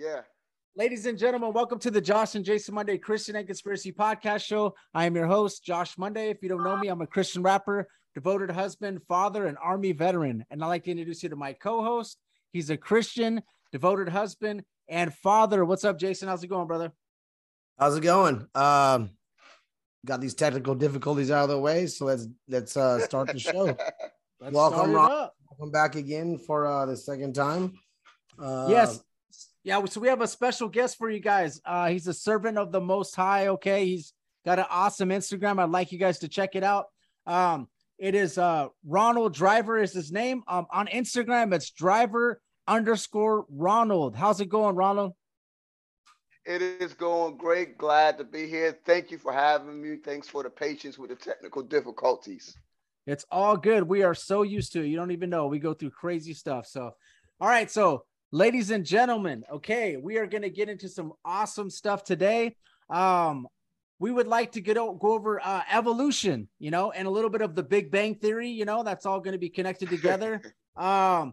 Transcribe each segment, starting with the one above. Yeah. Ladies and gentlemen, welcome to the Josh and Jason Monday Christian and Conspiracy Podcast Show. I am your host, Josh Monday. If you don't know me, I'm a Christian rapper, devoted husband, father, and Army veteran. And I'd like to introduce you to my co-host. He's a Christian, devoted husband, and father. What's up, Jason? How's it going, brother? How's it going? Got these technical difficulties out of the way, so let's start the show. Welcome back again for the second time. Yes. Yeah, so we have a special guest for you guys. He's a servant of the Most High, okay? He's got an awesome Instagram. I'd like you guys to check it out. It is Ronald Driver is his name. On Instagram, it's Driver_Ronald. How's it going, Ronald? It is going great. Glad to be here. Thank you for having me. Thanks for the patience with the technical difficulties. It's all good. We are so used to it. You don't even know. We go through crazy stuff. So, all right, so ladies and gentlemen, okay, we are going to get into some awesome stuff today. We would like to go over evolution, you know, and a little bit of the Big Bang Theory, you know, that's all going to be connected together. Lie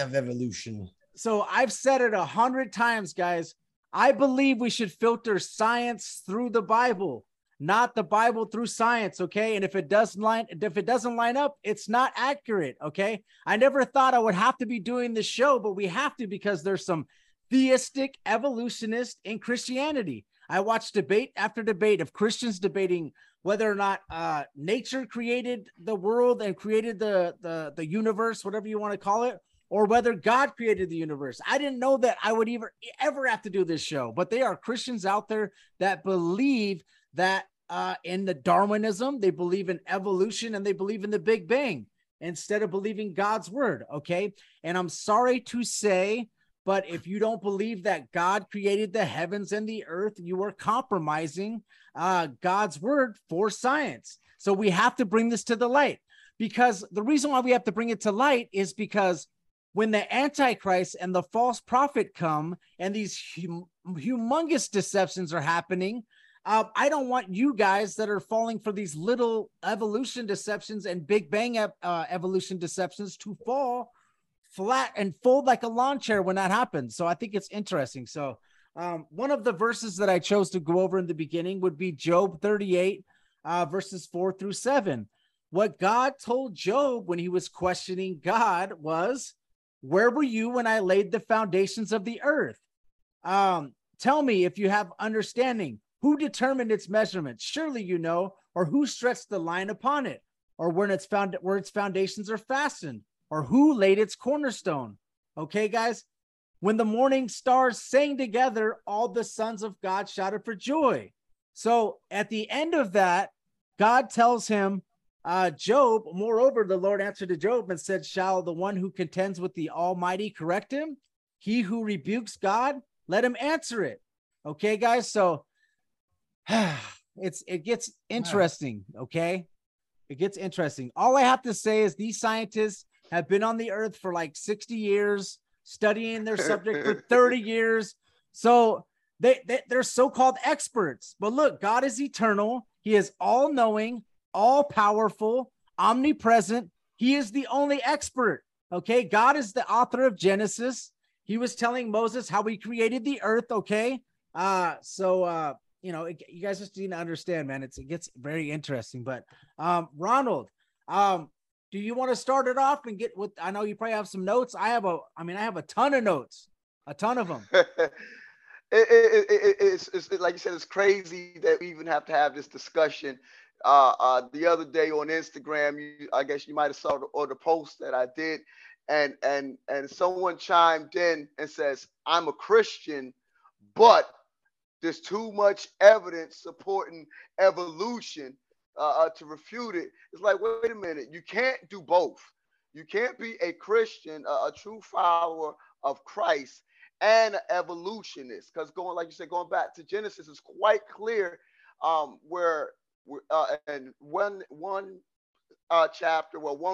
of evolution. So I've said it 100 times, guys. I believe we should filter science through the Bible, not the Bible through science, okay? And if it doesn't line up, it's not accurate, okay? I never thought I would have to be doing this show, but we have to because there's some theistic evolutionists in Christianity. I watched debate after debate of Christians debating whether or not nature created the world and created the universe, whatever you want to call it, or whether God created the universe. I didn't know that I would ever have to do this show, but there are Christians out there that believe that in the Darwinism, they believe in evolution and they believe in the Big Bang instead of believing God's word. Okay. And I'm sorry to say, but if you don't believe that God created the heavens and the earth, you are compromising God's word for science. So we have to bring this to the light, because the reason why we have to bring it to light is because when the Antichrist and the false prophet come and these humongous deceptions are happening, I don't want you guys that are falling for these little evolution deceptions and Big Bang evolution deceptions to fall flat and fold like a lawn chair when that happens. So I think it's interesting. So one of the verses that I chose to go over in the beginning would be Job 38, verses 4-7. What God told Job when he was questioning God was, "Where were you when I laid the foundations of the earth? Tell me if you have understanding. Who determined its measurements? Surely you know. Or who stretched the line upon it? Or where its foundations are fastened? Or who laid its cornerstone?" Okay, guys? When the morning stars sang together, all the sons of God shouted for joy. So at the end of that, God tells him, Job, moreover, the Lord answered to Job and said, "Shall the one who contends with the Almighty correct him? He who rebukes God, let him answer it. Okay, guys. So it gets interesting. Okay. It gets interesting. All I have to say is these scientists have been on the earth for like 60 years, studying their subject for 30 years. So they're so-called experts, but look, God is eternal. He is all knowing, all powerful, omnipresent. He is the only expert. Okay. God is the author of Genesis. He was telling Moses how he created the earth. Okay. You know, you guys just need to understand, man, it gets very interesting, but, Ronald, do you want to start it off and get with, I know you probably have some notes. I have a ton of notes, a ton of them. It's like you said, it's crazy that we even have to have this discussion. The other day on Instagram, I guess you might've saw the post that I did, and someone chimed in and says, I'm a Christian, but there's too much evidence supporting evolution to refute it. It's like, wait a minute, you can't do both. You can't be a Christian, a true follower of Christ, and an evolutionist. Because going back to Genesis, is quite clear one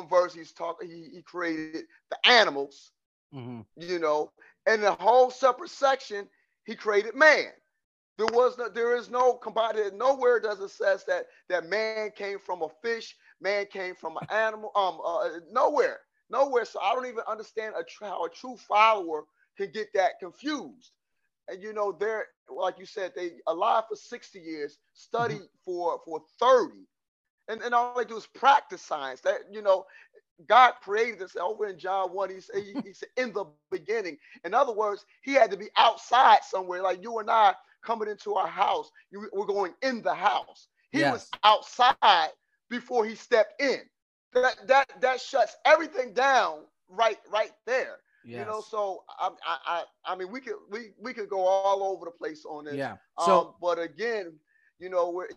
verse he's talking, he created the animals, you know, and the whole separate section, he created man. There is no combined. Nowhere does it says that man came from a fish, man came from an animal. Nowhere. So I don't even understand how a true follower can get that confused. And you know, they're like you said, they alive for 60 years, study for 30, and all they do is practice science. That you know, God created us over in John 1. He said, in the beginning. In other words, he had to be outside somewhere, like you and I. Coming into our house, we're going in the house. He was outside before he stepped in. That shuts everything down right there. Yes. You know, so I mean, we could go all over the place on this. Yeah. So, but again, you know, we're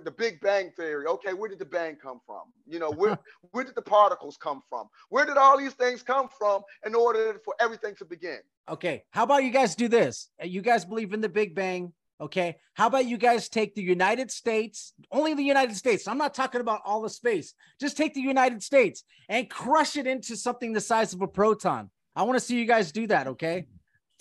the Big Bang theory. Okay, where did the bang come from? You know, where did the particles come from? Where did all these things come from in order for everything to begin? Okay, how about you guys do this? You guys believe in the Big Bang, okay? How about you guys take the United States, only the United States. I'm not talking about all the space. Just take the United States and crush it into something the size of a proton. I want to see you guys do that, okay?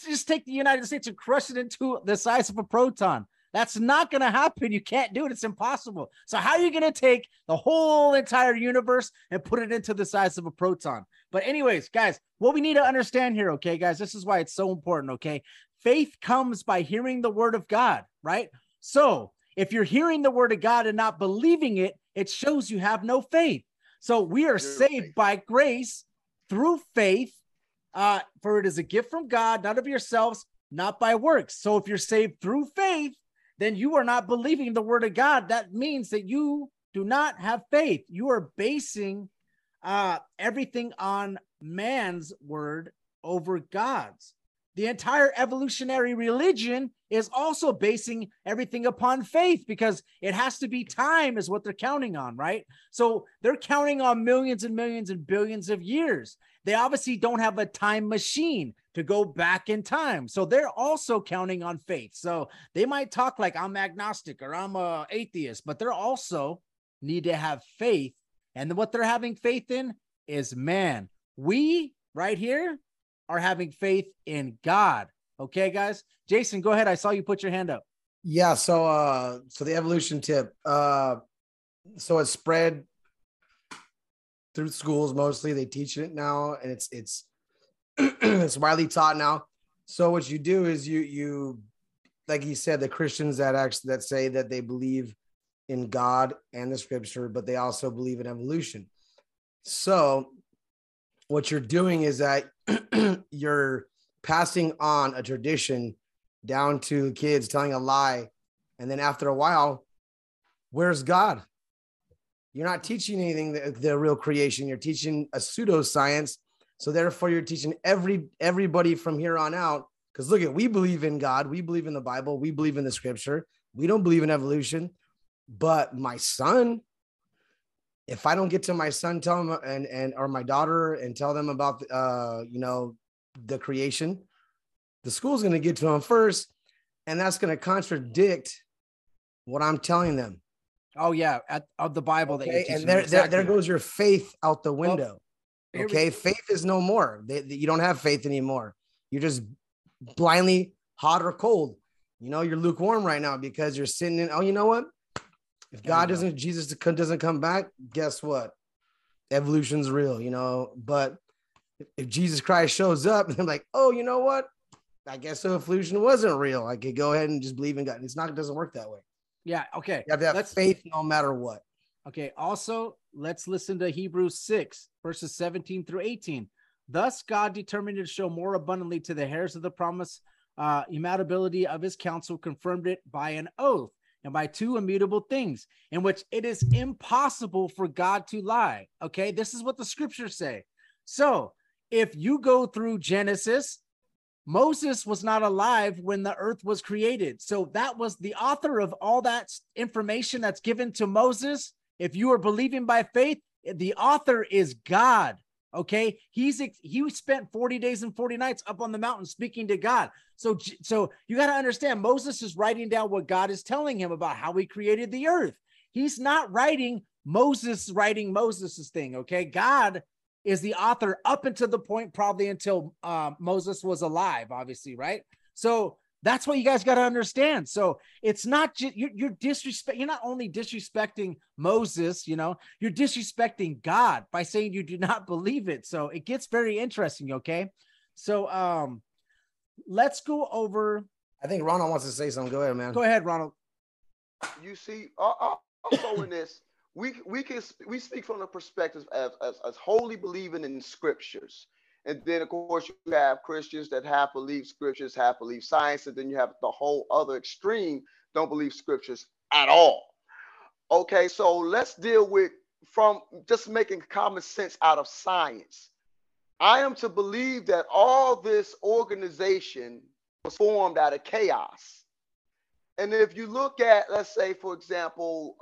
Just take the United States and crush it into the size of a proton. That's not going to happen. You can't do it. It's impossible. So how are you going to take the whole entire universe and put it into the size of a proton? But anyways, guys, what we need to understand here, okay, guys, this is why it's so important, okay? Faith comes by hearing the word of God, right? So if you're hearing the word of God and not believing it, it shows you have no faith. So we are saved by grace through faith, for it is a gift from God, not of yourselves, not by works. So if you're saved through faith, then you are not believing the word of God. That means that you do not have faith. You are basing everything on man's word over God's. The entire evolutionary religion is also basing everything upon faith because it has to be time is what they're counting on, right? So they're counting on millions and millions and billions of years. They obviously don't have a time machine to go back in time. So they're also counting on faith. So they might talk like I'm agnostic or I'm an atheist, but they're also need to have faith. And what they're having faith in is man. We right here are having faith in God. Okay, guys. Jason, go ahead. I saw you put your hand up. Yeah. So, so the evolution tip, so it's spread through schools. Mostly they teach it now and it's it's widely taught now. So what you do is you like you said, the Christians that say that they believe in God and the scripture, but they also believe in evolution. So what you're doing is that you're passing on a tradition down to kids, telling a lie. And then after a while, where's God? You're not teaching anything, the real creation. You're teaching a pseudoscience. So therefore, you're teaching everybody from here on out, because look at, we believe in God, we believe in the Bible, we believe in the scripture, we don't believe in evolution. But my son, if I don't get to my son, tell him, or my daughter, and tell them about the creation, the school's going to get to them first, and that's going to contradict what I'm telling them. Oh, yeah. Of the Bible. Okay? That you're teaching. And there goes your faith out the window. Well, okay. Faith is no more. You don't have faith anymore. You're just blindly hot or cold. You know, you're lukewarm right now because you're sitting in, oh, you know what? If God doesn't, Jesus doesn't come back, guess what? Evolution's real, you know. But if Jesus Christ shows up and I'm like, oh, you know what? I guess so evolution wasn't real. I could go ahead and just believe in God. It's not, it doesn't work that way. Yeah. Okay. You have to have faith no matter what. Okay. Also, let's listen to Hebrews 6, verses 17 through 18. Thus, God determined to show more abundantly to the heirs of the promise, immutability of his counsel, confirmed it by an oath and by two immutable things in which it is impossible for God to lie. Okay. This is what the scriptures say. So if you go through Genesis, Moses was not alive when the earth was created. So that was the author of all that information that's given to Moses. If you are believing by faith, the author is God. Okay. He spent 40 days and 40 nights up on the mountain speaking to God. So you got to understand, Moses is writing down what God is telling him about how he created the earth. He's not writing Moses's thing. Okay. God is the author up until the point, probably until Moses was alive, obviously, right? So that's what you guys got to understand. So it's not just, you're not only disrespecting Moses, you know, you're disrespecting God by saying you do not believe it. So it gets very interesting, okay? So let's go over. I think Ronald wants to say something. Go ahead, man. Go ahead, Ronald. You see, also in this, we speak from the perspective as wholly believing in scriptures. And then, of course, you have Christians that half believe scriptures, half believe science. And then you have the whole other extreme, don't believe scriptures at all. Okay, so let's deal with from just making common sense out of science. I am to believe that all this organization was formed out of chaos. And if you look at, let's say, for example,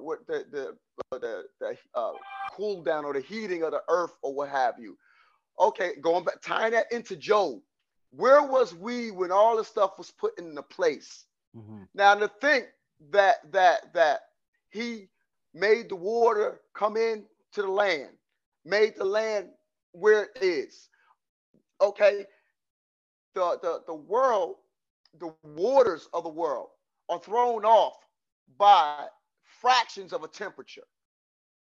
what the cool down or the heating of the earth or what have you. Okay, going back, tying that into Job. Where was we when all this stuff was put into place? Mm-hmm. Now, to think that he made the water come in to the land, made the land where it is. Okay, the world. The waters of the world are thrown off by fractions of a temperature.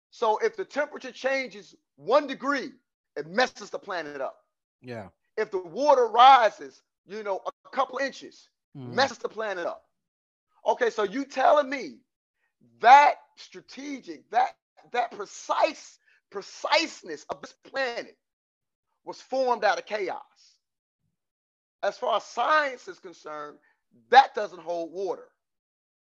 So if the temperature changes 1 degree, it messes the planet up. Yeah. If the water rises, you know, a couple inches, messes the planet up. Okay, so you telling me that strategic, that preciseness of this planet was formed out of chaos. As far as science is concerned, that doesn't hold water.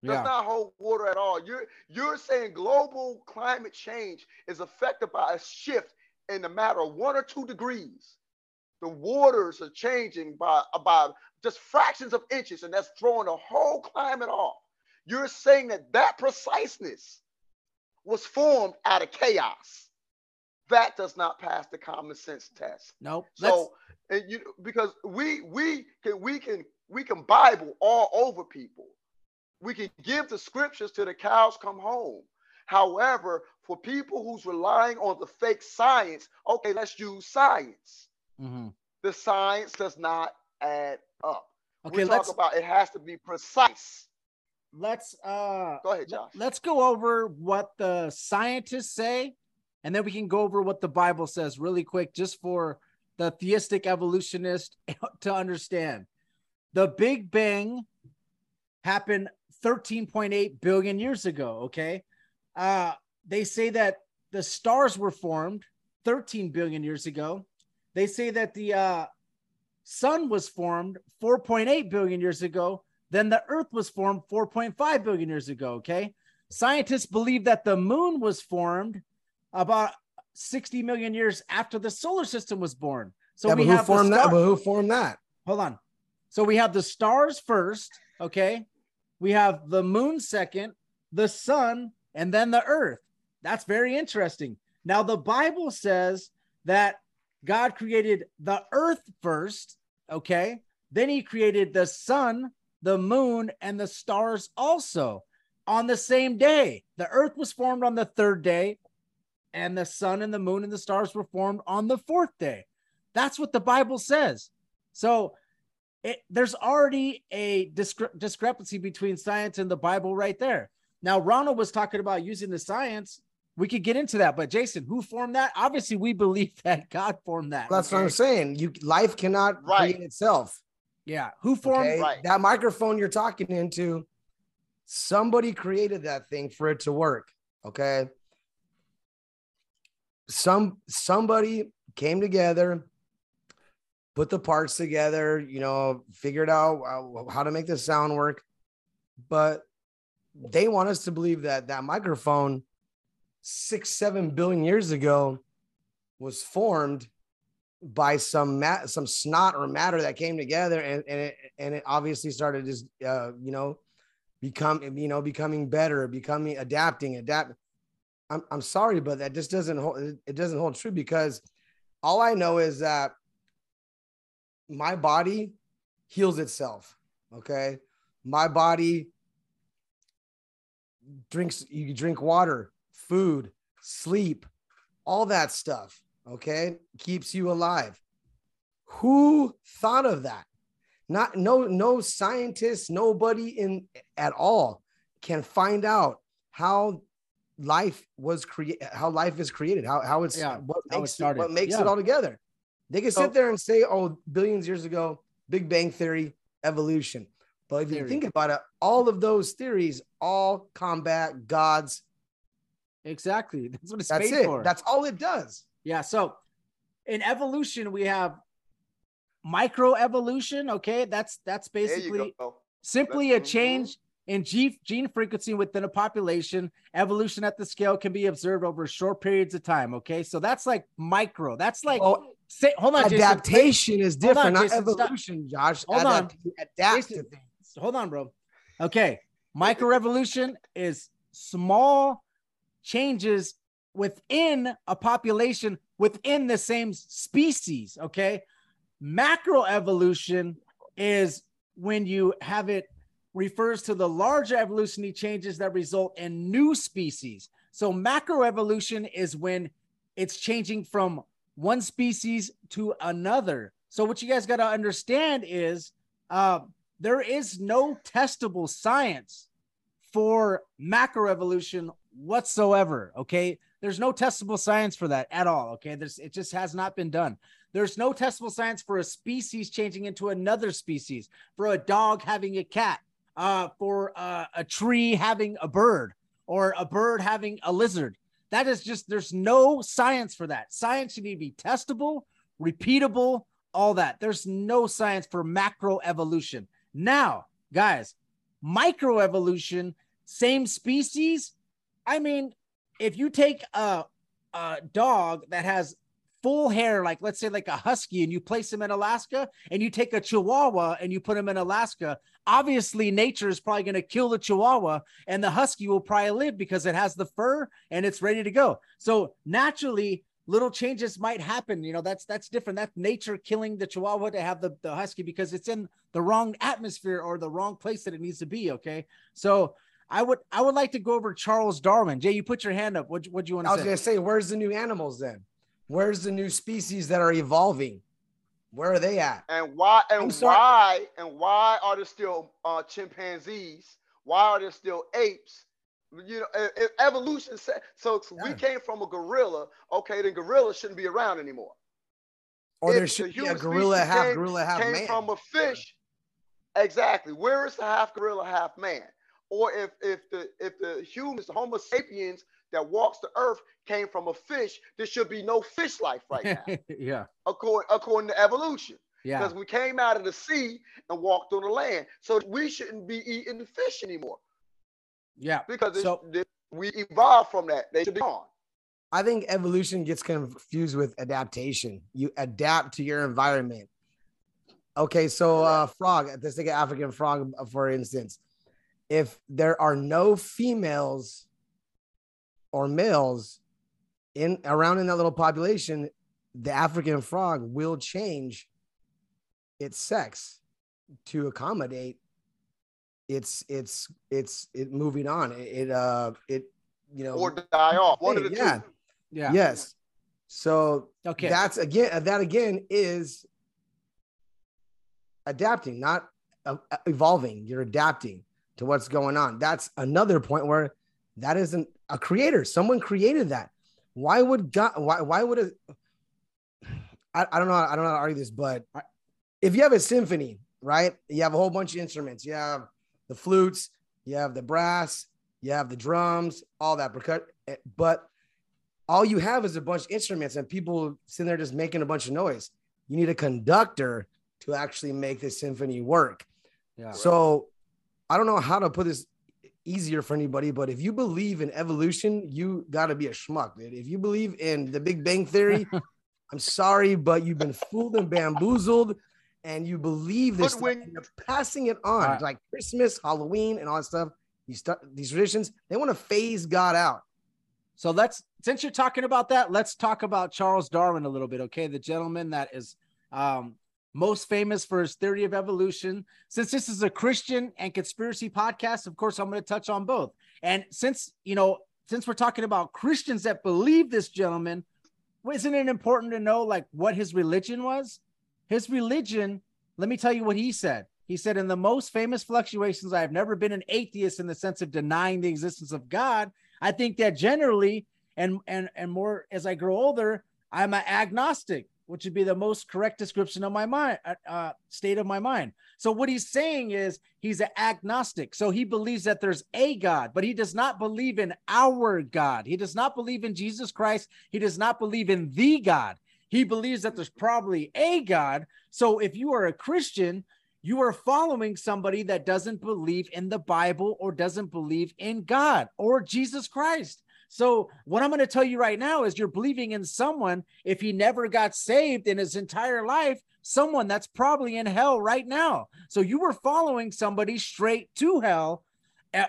Does not hold water at all. You're saying global climate change is affected by a shift in a matter of 1 or 2 degrees. The waters are changing by just fractions of inches, and that's throwing the whole climate off. You're saying that preciseness was formed out of chaos. That does not pass the common sense test. Nope. So. And because we can Bible all over people. We can give the scriptures till the cows come home. However, for people who's relying on the fake science, okay, let's use science. Mm-hmm. The science does not add up. Okay, we talk about it has to be precise. Let's go ahead, Josh. Let's go over what the scientists say, and then we can go over what the Bible says really quick, just for the theistic evolutionist to understand. The Big Bang happened 13.8 billion years ago, okay? They say that the stars were formed 13 billion years ago. They say that the sun was formed 4.8 billion years ago. Then the earth was formed 4.5 billion years ago, okay? Scientists believe that the moon was formed about 60 million years after the solar system was born. So yeah, we have formed that, but who formed that? Hold on. So we have the stars first, okay? We have the moon second, the sun, and then the earth. That's very interesting. Now the Bible says that God created the earth first, okay? Then he created the sun, the moon, and the stars also on the same day. The earth was formed on the third day, and the sun and the moon and the stars were formed on the fourth day. That's what the Bible says. So there's already a discrepancy between science and the Bible right there. Now, Ronald was talking about using the science. We could get into that, but Jason, who formed that? Obviously, we believe that God formed that. Well, that's okay. What I'm saying. Life cannot create itself. Yeah. Who formed that microphone you're talking into? Somebody created that thing for it to work. Okay. Somebody came together, put the parts together, you know, figured out how to make the sound work. But they want us to believe that that microphone 6-7 billion years ago was formed by some snot or matter that came together, and it obviously started just becoming better, adapting. I'm sorry, but that just doesn't hold. It doesn't hold true, because all I know is that my body heals itself. Okay, my body drinks. You drink water, food, sleep, all that stuff, okay, keeps you alive. Who thought of that? No scientist, nobody at all can find out how life is created, what makes it all together. They can sit there and say, billions of years ago, Big Bang theory, evolution. But if you think about it, all of those theories all combat God's. Exactly. That's what it's made for. That's all it does. Yeah. So in evolution, we have microevolution. Okay. That's basically simply a change in gene frequency within a population. Evolution at the scale can be observed over short periods of time. Okay. So that's like micro. That's like, hold on. Adaptation is different. Not evolution, Josh. Hold on. Adapt to things. Hold on, bro. Okay. Microevolution is small changes within a population within the same species. Okay. Macroevolution is when you have it refers to the larger evolutionary changes that result in new species. So macroevolution is when it's changing from one species to another. So what you guys got to understand is there is no testable science for macroevolution whatsoever. Okay. There's no testable science for that at all. Okay. It just has not been done. There's no testable science for a species changing into another species, for a dog having a cat, for a tree having a bird, or a bird having a lizard. That is just, there's no science for that. Science should need to be testable, repeatable, all that. There's no science for macroevolution. Now, guys, microevolution, same species. I mean, if you take a dog that has full hair, like let's say like a husky, and you place him in Alaska, and you take a chihuahua and you put him in Alaska, obviously nature is probably going to kill the chihuahua, and the husky will probably live because it has the fur and it's ready to go. So naturally, little changes might happen. You know, that's different. That's nature killing the chihuahua to have the husky because it's in the wrong atmosphere or the wrong place that it needs to be. Okay. So I would like to go over Charles Darwin. Jay, you put your hand up. What do you want to say? I was going to say, where's the new animals then? Where's the new species that are evolving? Where are they at? And why are there still chimpanzees? Why are there still apes? You know, if evolution said so we came from a gorilla, okay, then gorillas shouldn't be around anymore. Or if there should be a gorilla half man. Came from a fish. Yeah. Exactly. Where is the half gorilla, half man? Or if the humans, the Homo sapiens that walks the earth came from a fish, there should be no fish life right now. Yeah. According to evolution. Yeah. Because we came out of the sea and walked on the land. So we shouldn't be eating fish anymore. Yeah. Because we evolved from that. They should be gone. I think evolution gets confused with adaptation. You adapt to your environment. Okay, so frog, let's take an African frog, for instance. If there are no females or males around in that little population, the African frog will change its sex to accommodate it's moving on. It you know, or die off. One of the two. Yeah. Yes. So okay, that's again is adapting, not evolving. You're adapting to what's going on. That's another point where that isn't a creator. Someone created that. Why would God? Why would it? I don't know. I don't know how to argue this, but if you have a symphony, right? You have a whole bunch of instruments. You have the flutes. You have the brass. You have the drums. All that percussion. But all you have is a bunch of instruments, and people sitting there just making a bunch of noise. You need a conductor to actually make this symphony work. Yeah. So I don't know how to put this easier for anybody, but if you believe in evolution, you got to be a schmuck, dude. If you believe in the Big Bang theory, I'm sorry, but you've been fooled and bamboozled, and you believe this stuff, and you're passing it on, right, like Christmas, Halloween, and all that stuff. These traditions, they want to phase God out. So let's, since you're talking about that, let's talk about Charles Darwin a little bit, okay? The gentleman that is most famous for his theory of evolution. Since this is a Christian and conspiracy podcast, of course, I'm going to touch on both. And since, you know, since we're talking about Christians that believe this gentleman, isn't it important to know, like, what his religion was? His religion, let me tell you what he said. He said, in the most famous fluctuations, I have never been an atheist in the sense of denying the existence of God. I think that generally, and more as I grow older, I'm an agnostic, which would be the most correct description of my mind, state of my mind. So what he's saying is he's an agnostic. So he believes that there's a God, but he does not believe in our God. He does not believe in Jesus Christ. He does not believe in the God. He believes that there's probably a God. So if you are a Christian, you are following somebody that doesn't believe in the Bible or doesn't believe in God or Jesus Christ. So what I'm going to tell you right now is you're believing in someone, if he never got saved in his entire life, someone that's probably in hell right now. So you were following somebody straight to hell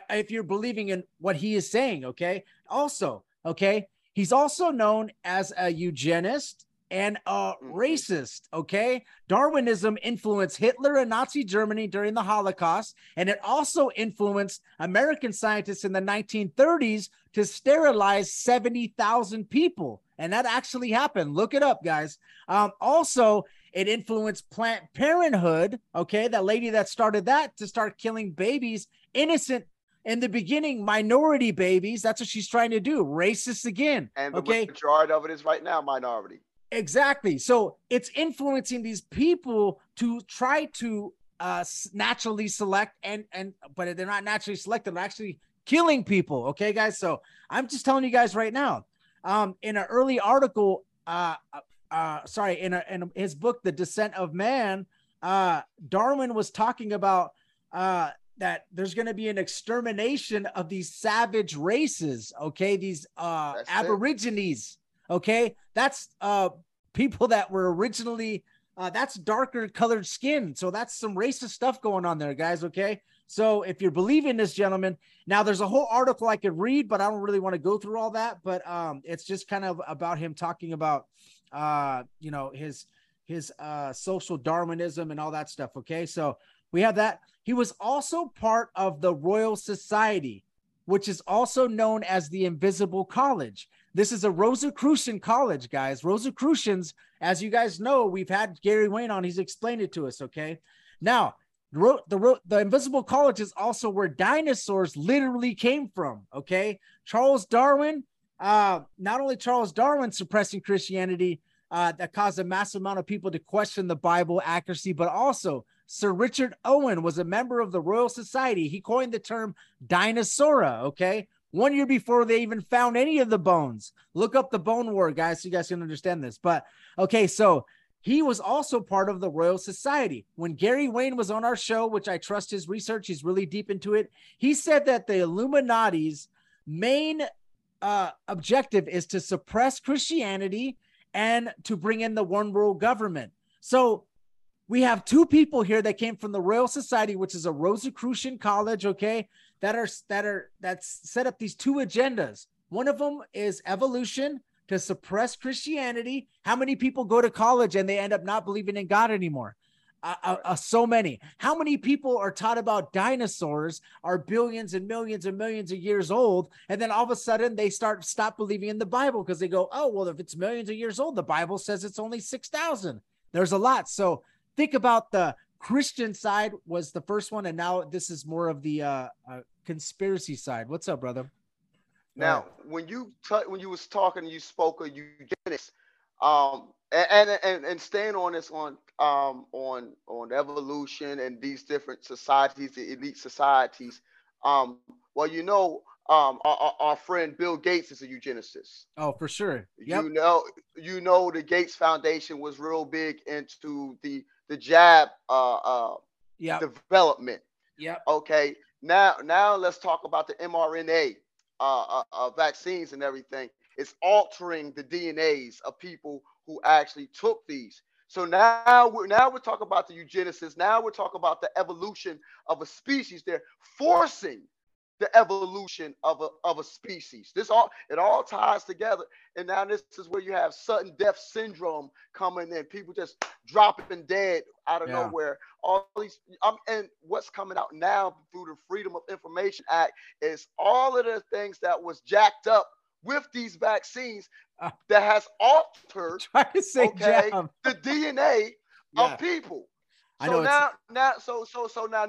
if you're believing in what he is saying, okay? Also, okay, he's also known as a eugenist and a racist, okay? Darwinism influenced Hitler and Nazi Germany during the Holocaust, and it also influenced American scientists in the 1930s to sterilize 70,000 people. And that actually happened. Look it up, guys. Also, it influenced Planned Parenthood, okay? That lady that started that to start killing babies, innocent in the beginning, minority babies. That's what she's trying to do. Racist again, and okay? The majority of it is right now minority. Exactly. So it's influencing these people to try to naturally select, but they're not naturally selected. They're actually killing people. Okay, guys. So I'm just telling you guys right now, in an early article, in his book, The Descent of Man, Darwin was talking about that there's going to be an extermination of these savage races. Okay. These Aborigines. Okay. That's people that were originally, that's darker colored skin. So that's some racist stuff going on there, guys. Okay. So if you're believing this gentleman, now there's a whole article I could read, but I don't really want to go through all that. But it's just kind of about him talking about, you know, his social Darwinism and all that stuff. Okay, so we have that. He was also part of the Royal Society, which is also known as the Invisible College. This is a Rosicrucian college, guys. Rosicrucians, as you guys know, we've had Gary Wayne on. He's explained it to us. Okay, now. The Invisible College is also where dinosaurs literally came from, okay? Charles Darwin, not only Charles Darwin suppressing Christianity that caused a massive amount of people to question the Bible accuracy, but also Sir Richard Owen was a member of the Royal Society. He coined the term dinosaura, okay? 1 year before they even found any of the bones. Look up the Bone War, guys, so you guys can understand this. But, okay, so he was also part of the Royal Society. When Gary Wayne was on our show, which I trust his research, he's really deep into it. He said that the Illuminati's main objective is to suppress Christianity and to bring in the one world government. So we have two people here that came from the Royal Society, which is a Rosicrucian college, okay, that's set up these two agendas. One of them is evolution, to suppress Christianity. How many people go to college and they end up not believing in God anymore? So many. How many people are taught about dinosaurs are billions and millions of years old, and then all of a sudden they stop believing in the Bible because they go, oh, well, if it's millions of years old, the Bible says it's only 6,000. There's a lot. So think about the Christian side was the first one, and now this is more of the conspiracy side. What's up, brother? Now, when you was talking, you spoke of eugenics, and staying on this on evolution and these different societies, the elite societies. Well, you know, our friend Bill Gates is a eugenicist. Oh, for sure. Yep. You know, the Gates Foundation was real big into the jab development. Yeah. Okay. Now let's talk about the mRNA vaccines and everything. It's altering the DNAs of people who actually took these. So now we're talking about the eugenicists. Now we're talking about the evolution of a species. They're forcing the evolution of a species. It all ties together. And now this is where you have sudden death syndrome coming in. People just dropping dead out of nowhere. All these and what's coming out now through the Freedom of Information Act is all of the things that was jacked up with these vaccines that has altered the DNA of people. So I know now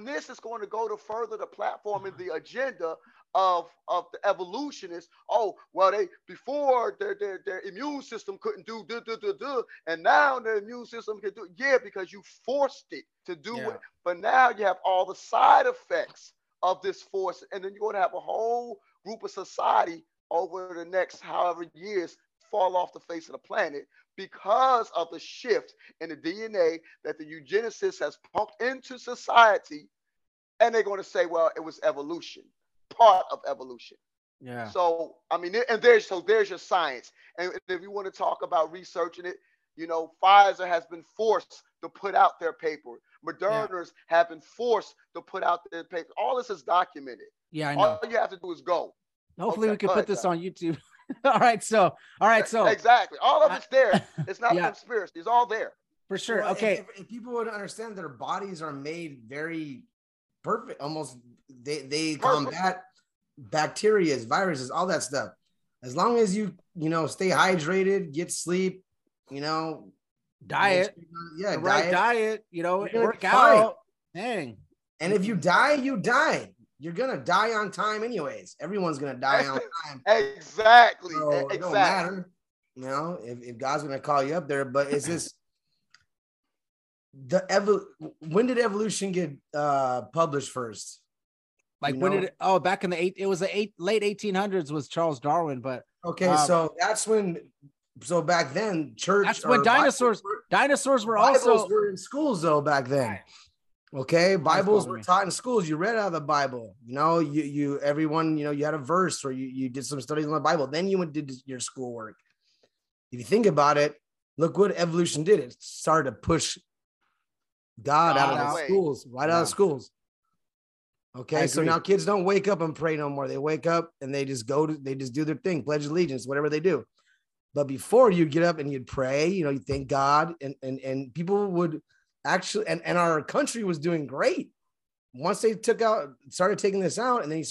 this is going to go to further the platform and the agenda of the evolutionists. Oh, well, their immune system couldn't do and now their immune system can do it. Yeah, because you forced it to do it. But now you have all the side effects of this force, and then you're going to have a whole group of society over the next however years fall off the face of the planet, because of the shift in the DNA that the eugenicist has pumped into society. And they're going to say, well, it was evolution, part of evolution. Yeah. So, I mean, and there's your science. And if you want to talk about researching it, you know, Pfizer has been forced to put out their paper. Moderners have been forced to put out their paper. All this is documented. Yeah, I know. All you have to do is go. Hopefully we can put this on YouTube. All right. So exactly. All of it's there. It's not a conspiracy. It's all there. For sure. Well, okay. If people would understand, their bodies are made very perfect. Almost they combat bacteria, viruses, all that stuff. As long as you stay hydrated, get sleep, diet. Yeah. Right diet, work out. Dang. And if you die, you die. You're gonna die on time anyways. Everyone's gonna die on time. Exactly. So it don't matter, if God's gonna call you up there. But it's just when did evolution get published first? Like back in the late 1800s was Charles Darwin, but okay, so that's when. So back then, church. That's when dinosaurs were also were in schools though back then. Okay, Bibles were taught in schools. You read out of the Bible. You had a verse, or you did some studies on the Bible. Then you did your schoolwork. If you think about it, look what evolution did. It started to push God out of the schools, out of schools. Okay, so now kids don't wake up and pray no more. They wake up and they just they just do their thing, pledge allegiance, whatever they do. But before, you get up and you'd pray, you thank God, and people would. Actually, and our country was doing great once they started taking this out, and then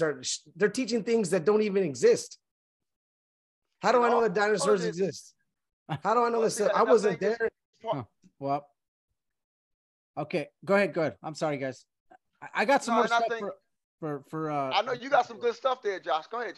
they're teaching things that don't even exist. How do I know that dinosaurs exist? How do I know this? I wasn't there. Well, okay, go ahead. I'm sorry, guys. I got some more stuff for I know you got some good stuff there, Josh. Go ahead.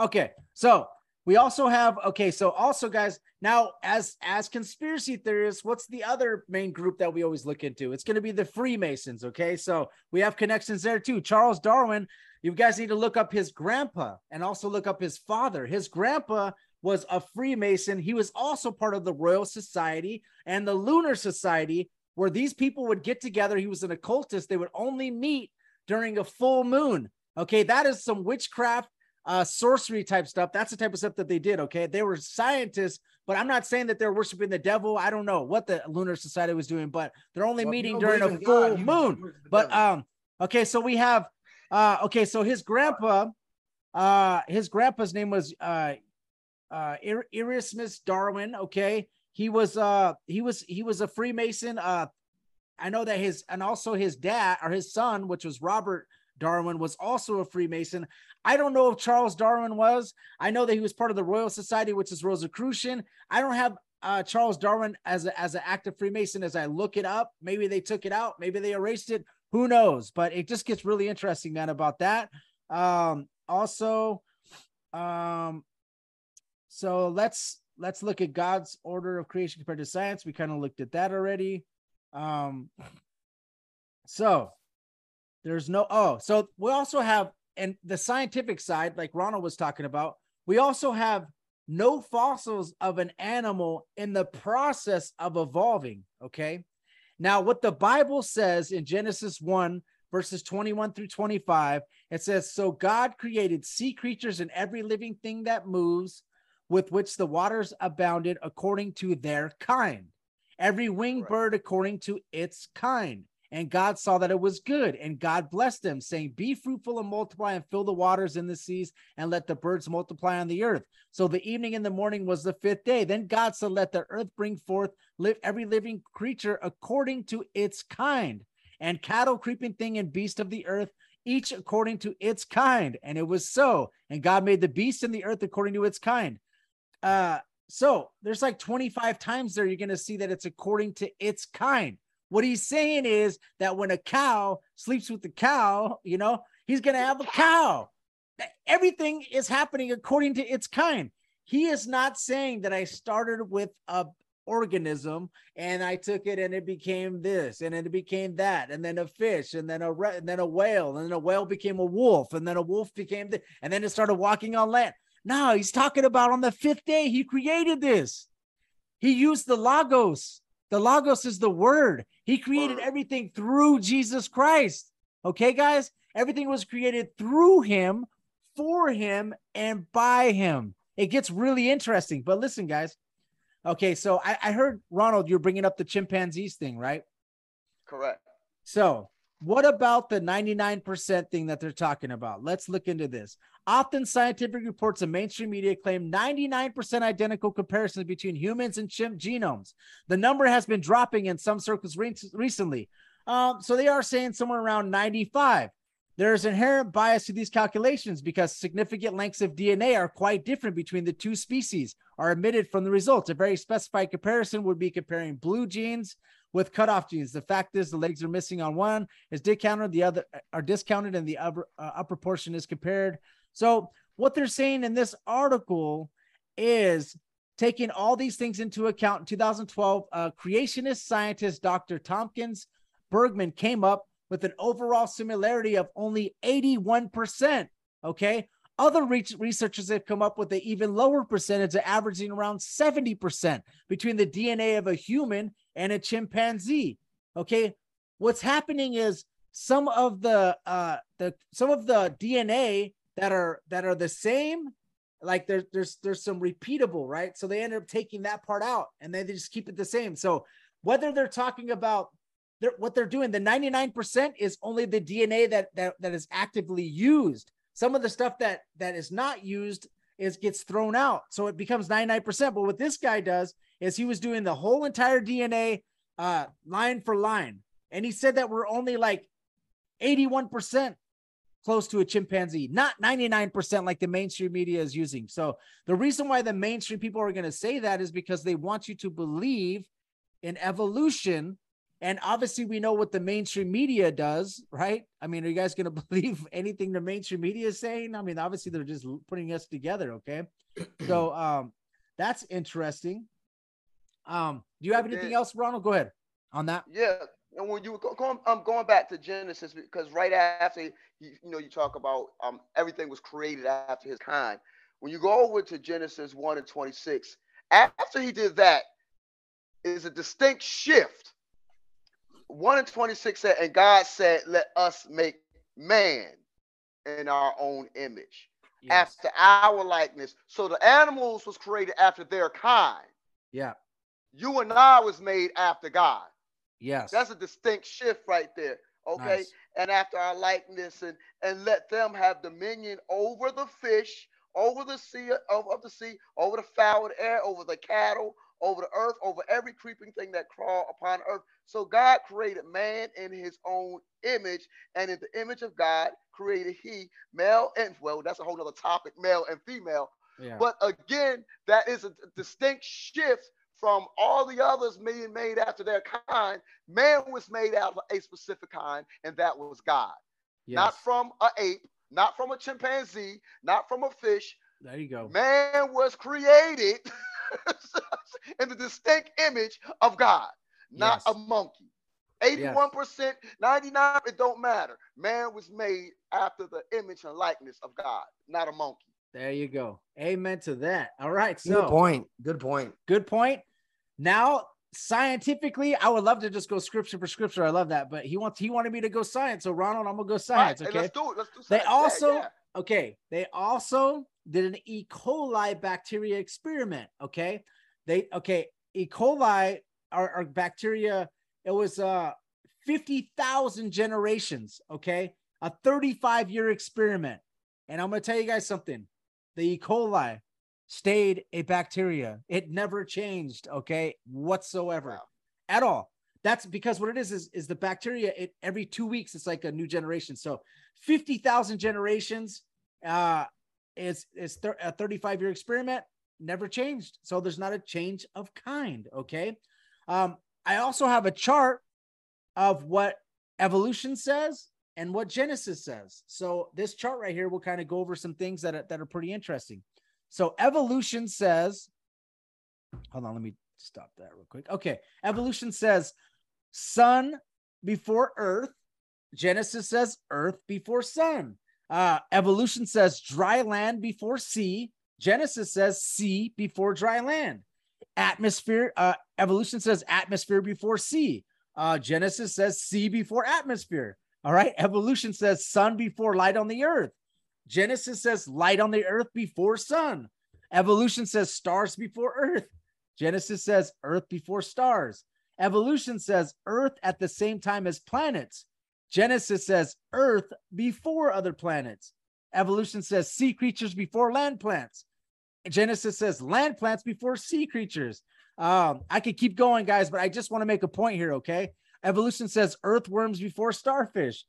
Okay, so. We also have, guys, now as conspiracy theorists, what's the other main group that we always look into? It's going to be the Freemasons, okay? So we have connections there too. Charles Darwin, you guys need to look up his grandpa and also look up his father. His grandpa was a Freemason. He was also part of the Royal Society and the Lunar Society, where these people would get together. He was an occultist. They would only meet during a full moon, okay? That is some witchcraft. Sorcery type stuff. That's the type of stuff that they did. Okay. They were scientists, but I'm not saying that they're worshiping the devil. I don't know what the Lunar Society was doing, but they're only meeting during a full moon. But, okay. So we have, so his grandpa's name was, Erasmus Darwin. Okay. He was a Freemason, I know that his, and also his dad or his son, which was Robert Darwin, was also a Freemason. I don't know if Charles Darwin was. I know that he was part of the Royal Society, which is Rosicrucian. I don't have Charles Darwin as an active Freemason as I look it up. Maybe they took it out. Maybe they erased it. Who knows? But it just gets really interesting, man, about that. So let's look at God's order of creation compared to science. We kind of looked at that already. So there's no, oh, so we also have, and the scientific side, like Ronald was talking about, we also have no fossils of an animal in the process of evolving. Okay. Now, what the Bible says in Genesis 1, verses 21 through 25, it says, so God created sea creatures and every living thing that moves, with which the waters abounded according to their kind. Every winged bird according to its kind. And God saw that it was good, and God blessed them, saying, be fruitful and multiply and fill the waters in the seas, and let the birds multiply on the earth. So the evening and the morning was the fifth day. Then God said, let the earth bring forth every living creature according to its kind, and cattle, creeping thing, and beast of the earth, each according to its kind. And it was so. And God made the beast and the earth according to its kind. So there's like 25 times there you're going to see that it's according to its kind. What he's saying is that when a cow sleeps with the cow, you know, he's going to have a cow. Everything is happening according to its kind. He is not saying that I started with a organism and I took it and it became this and it became that, and then a fish, and then a whale, and then a whale became a wolf, and then a wolf became this, and then it started walking on land. No, he's talking about on the fifth day he created this. He used the logos. The logos is the word. He created everything through Jesus Christ. Okay, guys? Everything was created through him, for him, and by him. It gets really interesting. But listen, guys. Okay, so I heard, Ronald, you're bringing up the chimpanzees thing, right? Correct. So what about the 99% thing that they're talking about? Let's look into this. Often scientific reports and mainstream media claim 99% identical comparisons between humans and chimp genomes. The number has been dropping in some circles recently. So they are saying somewhere around 95. There's inherent bias to these calculations because significant lengths of DNA are quite different between the two species are omitted from the results. A very specified comparison would be comparing blue genes with cutoff genes. The fact is the legs are missing on one is discounted, the other are discounted, and the upper portion is compared. So what they're saying in this article is taking all these things into account. In 2012, creationist scientist Dr. Tompkins Bergman came up with an overall similarity of only 81%. Okay. Other researchers have come up with an even lower percentage, averaging around 70% between the DNA of a human and a chimpanzee. Okay. What's happening is some of the DNA that are the same, like there's some repeatable, right? So they end up taking that part out and then they just keep it the same. So whether they're talking about what they're doing, the 99% is only the DNA that is actively used. Some of the stuff that is not used gets thrown out. So it becomes 99%. But what this guy does is he was doing the whole entire DNA line for line. And he said that we're only like 81% close to a chimpanzee, not 99% like the mainstream media is using. So the reason why the mainstream people are going to say that is because they want you to believe in evolution. And obviously we know what the mainstream media does, right? I mean, are you guys going to believe anything the mainstream media is saying? I mean, obviously they're just putting us together. Okay. So that's interesting. Do you have anything else, Ronald? Go ahead on that. Yeah. And when you going back to Genesis, because right after, you talk about everything was created after his kind. When you go over to Genesis 1 and 26, after he did that, is a distinct shift. 1 and 26 said, and God said, let us make man in our own image, yes, after our likeness. So the animals was created after their kind. Yeah. You and I was made after God. Yes. That's a distinct shift right there. Okay. Nice. And after our likeness, and let them have dominion over the fish, over the sea, over the fowl and air, over the cattle, over the earth, over every creeping thing that crawls upon earth. So God created man in his own image, and in the image of God created he, male and, well, that's a whole other topic, male and female. Yeah. But again, that is a distinct shift from all the others being made after their kind. Man was made out of a specific kind, and that was God. Yes. Not from an ape, not from a chimpanzee, not from a fish. There you go. Man was created in the distinct image of God, not yes. a monkey. 81%, 99, it don't matter. Man was made after the image and likeness of God, not a monkey. There you go. Amen to that. All right. So, Good point. Now, scientifically, I would love to just go scripture for scripture. I love that. But he wanted me to go science. So, Ronald, I'm going to go science. Right, okay. Let's do it. Let's do science. They also did an E. coli bacteria experiment. Okay. E. coli are bacteria. It was 50,000 generations. Okay. A 35-year experiment. And I'm going to tell you guys something. The E. coli stayed a bacteria. It never changed. Okay. Whatsoever. Wow. At all. That's because what it is the bacteria, every 2 weeks, it's like a new generation. So 50,000 generations, a 35-year experiment, never changed. So there's not a change of kind. Okay. I also have a chart of what evolution says and what Genesis says. So this chart right here will kind of go over some things that are pretty interesting. So evolution says, hold on, let me stop that real quick. Okay. Evolution says sun before earth. Genesis says earth before sun. Evolution says dry land before sea. Genesis says sea before dry land. Atmosphere. Evolution says atmosphere before sea. Genesis says sea before atmosphere. All right. Evolution says sun before light on the earth. Genesis says light on the earth before sun. Evolution says stars before earth. Genesis says earth before stars. Evolution says earth at the same time as planets. Genesis says earth before other planets. Evolution says sea creatures before land plants. Genesis says land plants before sea creatures. I could keep going, guys, but I just want to make a point here, okay? Evolution says earthworms before starfish.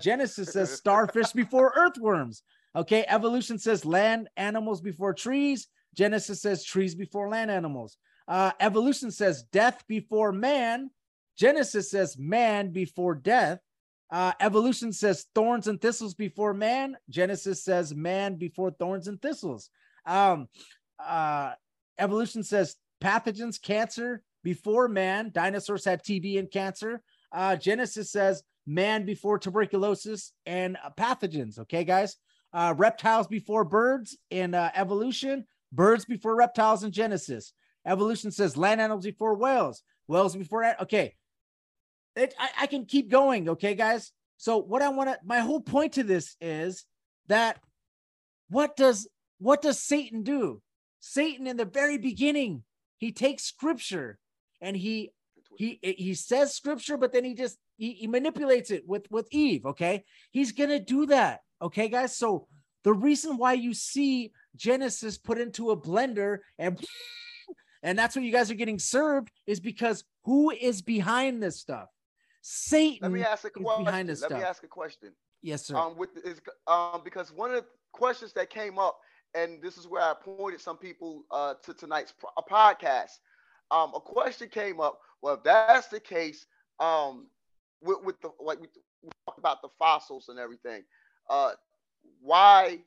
Genesis says starfish before earthworms. Okay, evolution says land animals before trees. Genesis says trees before land animals. Evolution says death before man. Genesis says man before death. Evolution says thorns and thistles before man. Genesis says man before thorns and thistles. Evolution says pathogens, cancer before man. Dinosaurs had TB and cancer. Genesis says man before tuberculosis and pathogens. Okay, guys. Reptiles before birds in evolution. Birds before reptiles in Genesis. Evolution says land animals before whales. Whales before. Okay. I can keep going. Okay, guys. So what I want to, my whole point to this is that what does Satan do? Satan, in the very beginning, he takes scripture and he says scripture, but then he manipulates it with Eve. Okay. He's going to do that. Okay, guys. So the reason why you see Genesis put into a blender and that's what you guys are getting served is because who is behind this stuff? Satan is behind this stuff. Let me ask a question. Yes, sir. Because one of the questions that came up, and this is where I pointed some people to tonight's podcast. A question came up. Well, if that's the case, with the, like we talked about the fossils and everything, why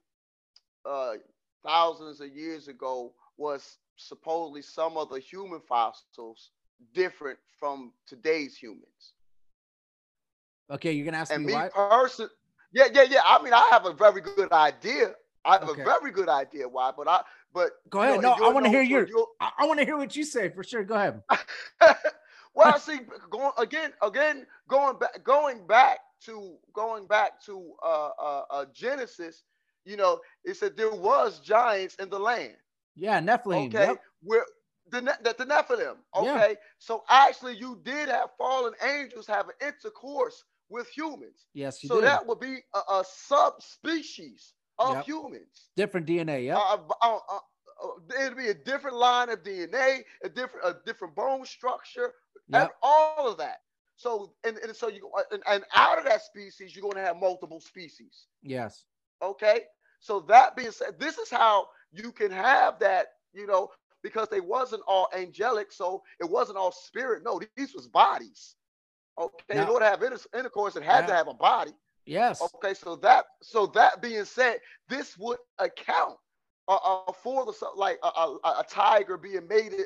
thousands of years ago was supposedly some of the human fossils different from today's humans? Okay, you're gonna ask me why? Yeah. I mean, I have a very good idea. I have a very good idea why, but go ahead. I want to hear I want to hear what you say for sure. Go ahead. Well, see, going back to Genesis, you know, it said there was giants in the land. Yeah, Nephilim. Okay, yep. The Nephilim. Okay, yeah. So actually, you did have fallen angels have an intercourse with humans. Yes, you so did. That would be a subspecies of humans. Different DNA. Yeah. it'll be a different line of DNA, a different bone structure, yep. All of that. So and out of that species, you're going to have multiple species. Yes. Okay. So that being said, this is how you can have that, you know, because they wasn't all angelic, so it wasn't all spirit. No, these was bodies. Okay, now, in order to have intercourse, it had to have a body. Yes. Okay, so that being said, this would account for the like a tiger being mated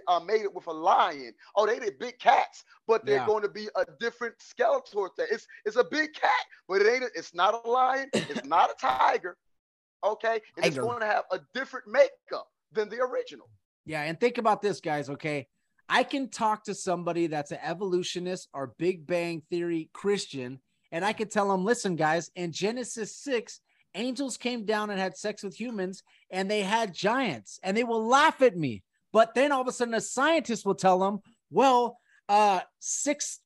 with a lion. Oh, they did big cats, but they're going to be a different skeletal thing. It's a big cat, but it's not a lion. It's not a tiger. Okay, and it's going to have a different makeup than the original. Yeah, and think about this, guys, okay? I can talk to somebody that's an evolutionist or Big Bang Theory Christian, and I can tell them, listen, guys, in Genesis 6, angels came down and had sex with humans, and they had giants, and they will laugh at me. But then all of a sudden, a scientist will tell them, well, 6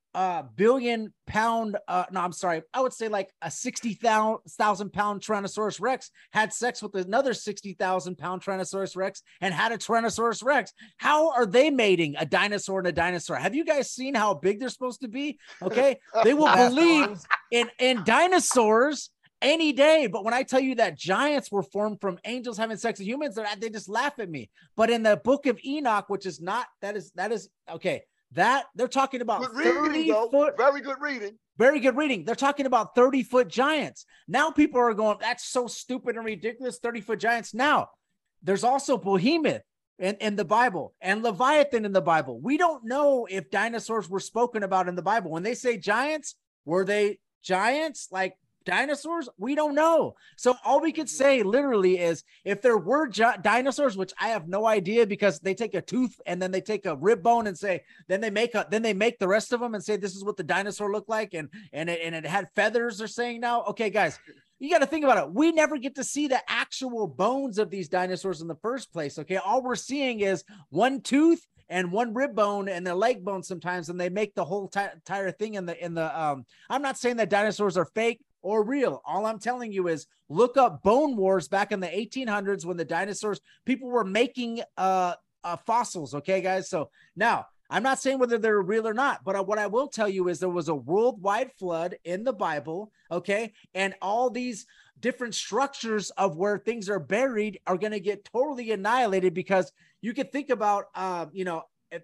billion pound, no, I'm sorry, I would say like a 60,000 pound Tyrannosaurus Rex had sex with another 60,000 pound Tyrannosaurus Rex and had a Tyrannosaurus Rex. How are they mating, a dinosaur and a dinosaur? Have you guys seen how big they're supposed to be? Okay. They will believe in dinosaurs any day. But when I tell you that giants were formed from angels having sex with humans, they just laugh at me. But in the book of Enoch, which is not, that is okay. That they're talking about good reading, 30-foot, very good reading. Very good reading. They're talking about 30-foot giants. Now people are going, that's so stupid and ridiculous, 30-foot giants. Now, there's also behemoth in the Bible and Leviathan in the Bible. We don't know if dinosaurs were spoken about in the Bible. When they say giants, were they giants like dinosaurs? We don't know. So all we could say literally is if there were dinosaurs, which I have no idea, because they take a tooth and then they take a rib bone and say, then they make the rest of them and say, this is what the dinosaur looked like. And it had feathers, they're saying now. Okay, guys, you got to think about it. We never get to see the actual bones of these dinosaurs in the first place. Okay. All we're seeing is one tooth and one rib bone and the leg bone sometimes. And they make the whole entire thing in the I'm not saying that dinosaurs are fake or real. All I'm telling you is look up bone wars back in the 1800s when the dinosaurs, people were making fossils. Okay, guys. So now I'm not saying whether they're real or not, but what I will tell you is there was a worldwide flood in the Bible. Okay. And all these different structures of where things are buried are going to get totally annihilated, because you could think about,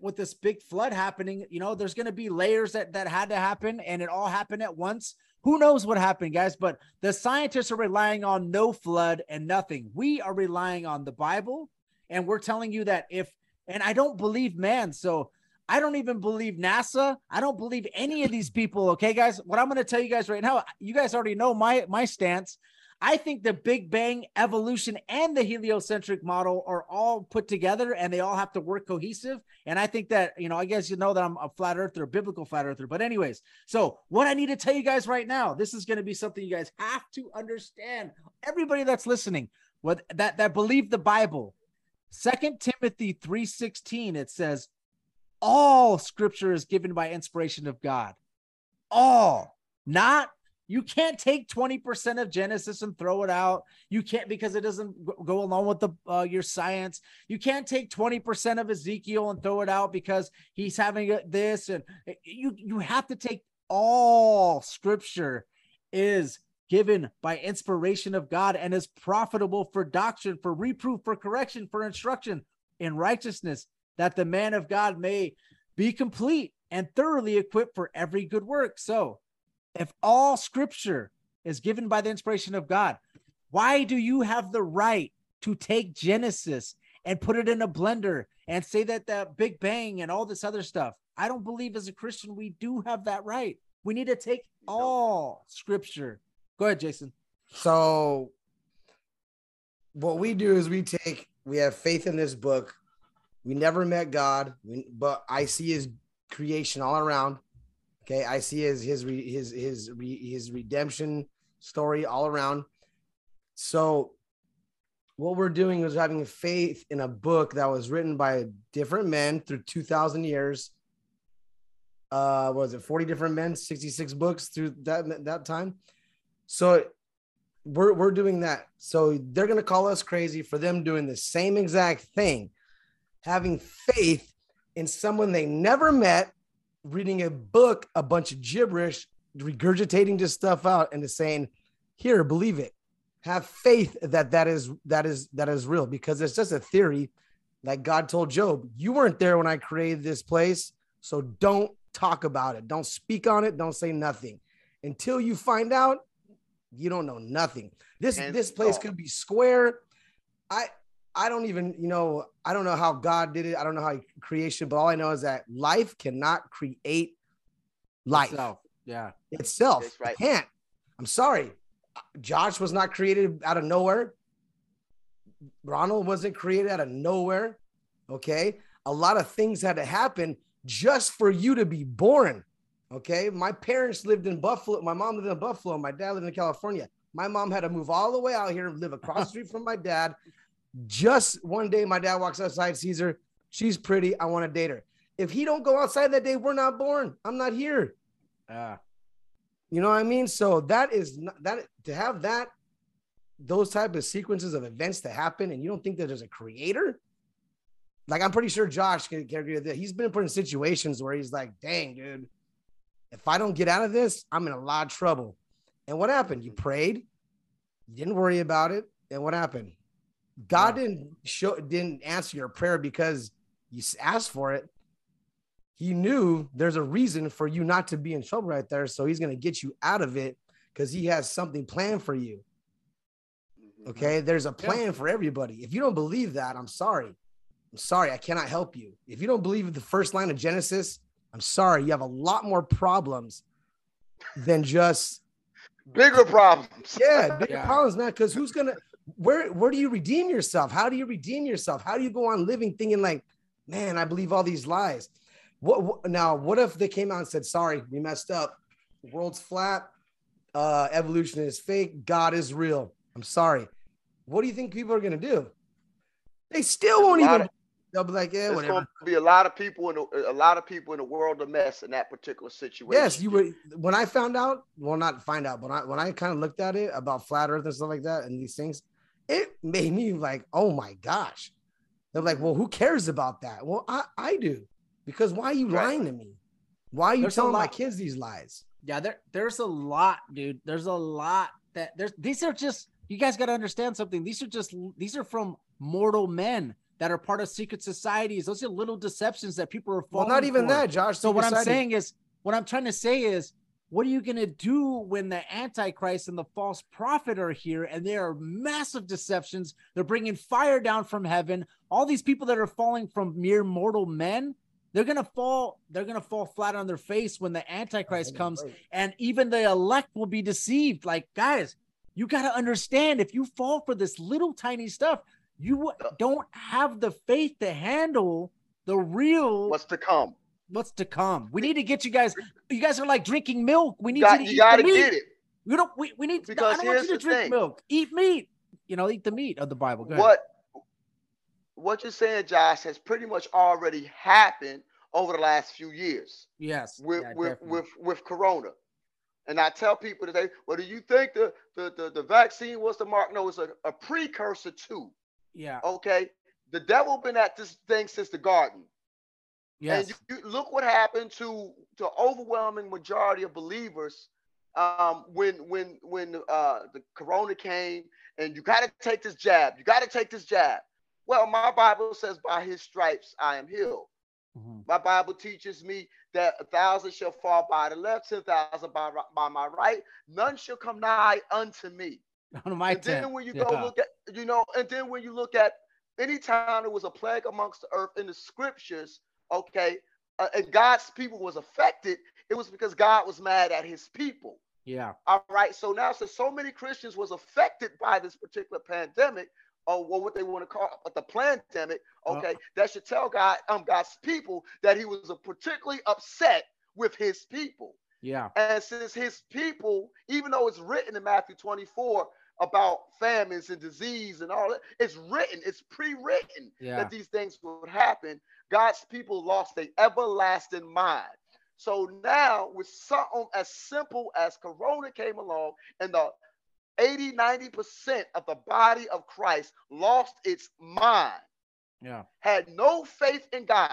with this big flood happening, there's going to be layers that had to happen, and it all happened at once. Who knows what happened, guys? But the scientists are relying on no flood and nothing. We are relying on the Bible, and we're telling you that and I don't believe man, so I don't even believe NASA. I don't believe any of these people, okay, guys? What I'm going to tell you guys right now, you guys already know my stance. I think the Big Bang, evolution, and the heliocentric model are all put together, and they all have to work cohesive. And I think that, I guess you know that I'm a flat earther, a biblical flat earther. But anyways, so what I need to tell you guys right now, this is going to be something you guys have to understand. Everybody that's listening, that believe the Bible, 2 Timothy 3:16, it says, all scripture is given by inspiration of God. All, not you can't take 20% of Genesis and throw it out. You can't, because it doesn't go along with your science. You can't take 20% of Ezekiel and throw it out because he's having this. And you have to take all scripture is given by inspiration of God and is profitable for doctrine, for reproof, for correction, for instruction in righteousness, that the man of God may be complete and thoroughly equipped for every good work. So, if all scripture is given by the inspiration of God, why do you have the right to take Genesis and put it in a blender and say that the Big Bang and all this other stuff? I don't believe as a Christian we do have that right. We need to take all scripture. Go ahead, Jason. So what we do is we have faith in this book. We never met God, but I see his creation all around. Okay, I see his redemption story all around. So what we're doing is having faith in a book that was written by different men through 2,000 years. 40 different men, 66 books through that time? So We're doing that. So they're going to call us crazy for them doing the same exact thing, having faith in someone they never met, reading a book, a bunch of gibberish, regurgitating just stuff out, and just saying, here, believe it. Have faith that is real, because it's just a theory. Like God told Job, you weren't there when I created this place, so don't talk about it. Don't speak on it. Don't say nothing until you find out. You don't know nothing. This place could be square. I don't even, I don't know how God did it. I don't know how creation, but all I know is that life cannot create life. Itself. Yeah. Itself. That's right. It can't. I'm sorry. Josh was not created out of nowhere. Ronald wasn't created out of nowhere. Okay. A lot of things had to happen just for you to be born. Okay. My parents lived in Buffalo. My mom lived in Buffalo. My dad lived in California. My mom had to move all the way out here and live across the street from my dad. Just one day, my dad walks outside, sees her. She's pretty. I want to date her. If he don't go outside that day, we're not born. I'm not here. You know what I mean? So that is not, that to have that, those type of sequences of events to happen, and you don't think that there's a creator? Like, I'm pretty sure Josh can agree with that. He's been put in situations where he's like, dang, dude, if I don't get out of this, I'm in a lot of trouble. And what happened? You prayed, you didn't worry about it. And what happened? God didn't answer your prayer because you asked for it. He knew there's a reason for you not to be in trouble right there. So he's going to get you out of it because he has something planned for you. Okay. There's a plan for everybody. If you don't believe that, I'm sorry. I'm sorry. I cannot help you. If you don't believe the first line of Genesis, I'm sorry. You have a lot more problems than just bigger problems. Yeah. Bigger problems, man. Cause who's going to, where do you redeem yourself? How do you redeem yourself? How do you go on living thinking like, man, I believe all these lies. What if they came out and said, sorry, we messed up. The world's flat. Evolution is fake. God is real. I'm sorry. What do you think people are going to do? They still won't even. They'll be like, yeah, whatever. There's going to be a lot of people in the world a mess in that particular situation. Yes, you would. When I found out, well, not find out, but when I kind of looked at it about flat earth and stuff like that and these things, it made me like, oh my gosh. They're like, well, who cares about that? Well, I do. Because why are you lying to me? Why are you telling my kids these lies? Yeah, there's a lot, dude. There's a lot these are just, you guys got to understand something. These are from mortal men that are part of secret societies. Those are little deceptions that people are falling for. Well, not even that, Josh. So what I'm trying to say is, what are you going to do when the Antichrist and the false prophet are here and there are massive deceptions? They're bringing fire down from heaven. All these people that are falling from mere mortal men, they're going to fall flat on their face when the Antichrist comes, and even the elect will be deceived. Like, guys, you got to understand, if you fall for this little tiny stuff, you don't have the faith to handle the real. What's to come. We need to get you guys are like drinking milk. We need you to eat the meat. You don't, we need to, I don't want you to drink milk, eat meat, eat the meat of the Bible. Go ahead. What you're saying, Josh, has pretty much already happened over the last few years. Yes. With Corona. And I tell people today, well, do you think the vaccine was the mark? No, it's a precursor to. Yeah. Okay. The devil been at this thing since the garden. Yes. And you look what happened to the overwhelming majority of believers when the Corona came, and you got to take this jab. You got to take this jab. Well, my Bible says, by his stripes, I am healed. Mm-hmm. My Bible teaches me that 1,000 shall fall by the left, 10,000 by my right. None shall come nigh unto me. And then when you look at any time there was a plague amongst the earth in the scriptures, okay, and God's people was affected, it was because God was mad at his people. Yeah. All right. So now, since so many Christians was affected by this particular pandemic, the pandemic. Okay, that should tell God, God's people, that he was particularly upset with his people. Yeah. And since his people, even though it's written in Matthew 24 about famines and disease and all that, it's written, it's pre-written that these things would happen. God's people lost their everlasting mind. So now, with something as simple as Corona came along, and the 80, 90% of the body of Christ lost its mind. Yeah. Had no faith in God.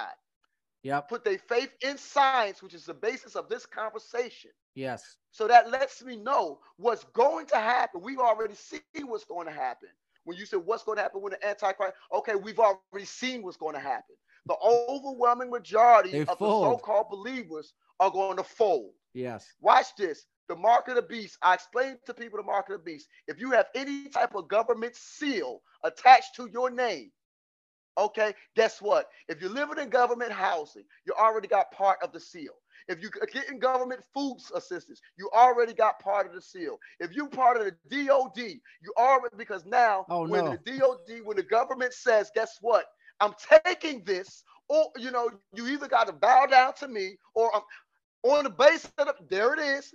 Yeah. Put their faith in science, which is the basis of this conversation. Yes. So that lets me know what's going to happen. We've already seen what's going to happen. When you said what's going to happen with the Antichrist, okay, we've already seen what's going to happen. The overwhelming majority of the so-called believers are going to fold. Yes. Watch this. The mark of the beast. I explained to people the mark of the beast. If you have any type of government seal attached to your name, okay, guess what? If you're living in government housing, you already got part of the seal. If you're getting government food assistance, you already got part of the seal. If you're part of the DOD, you already, because now the DOD, when the government says, guess what? I'm taking this, or, you know, you either got to bow down to me, or I'm on the base of the, there it is,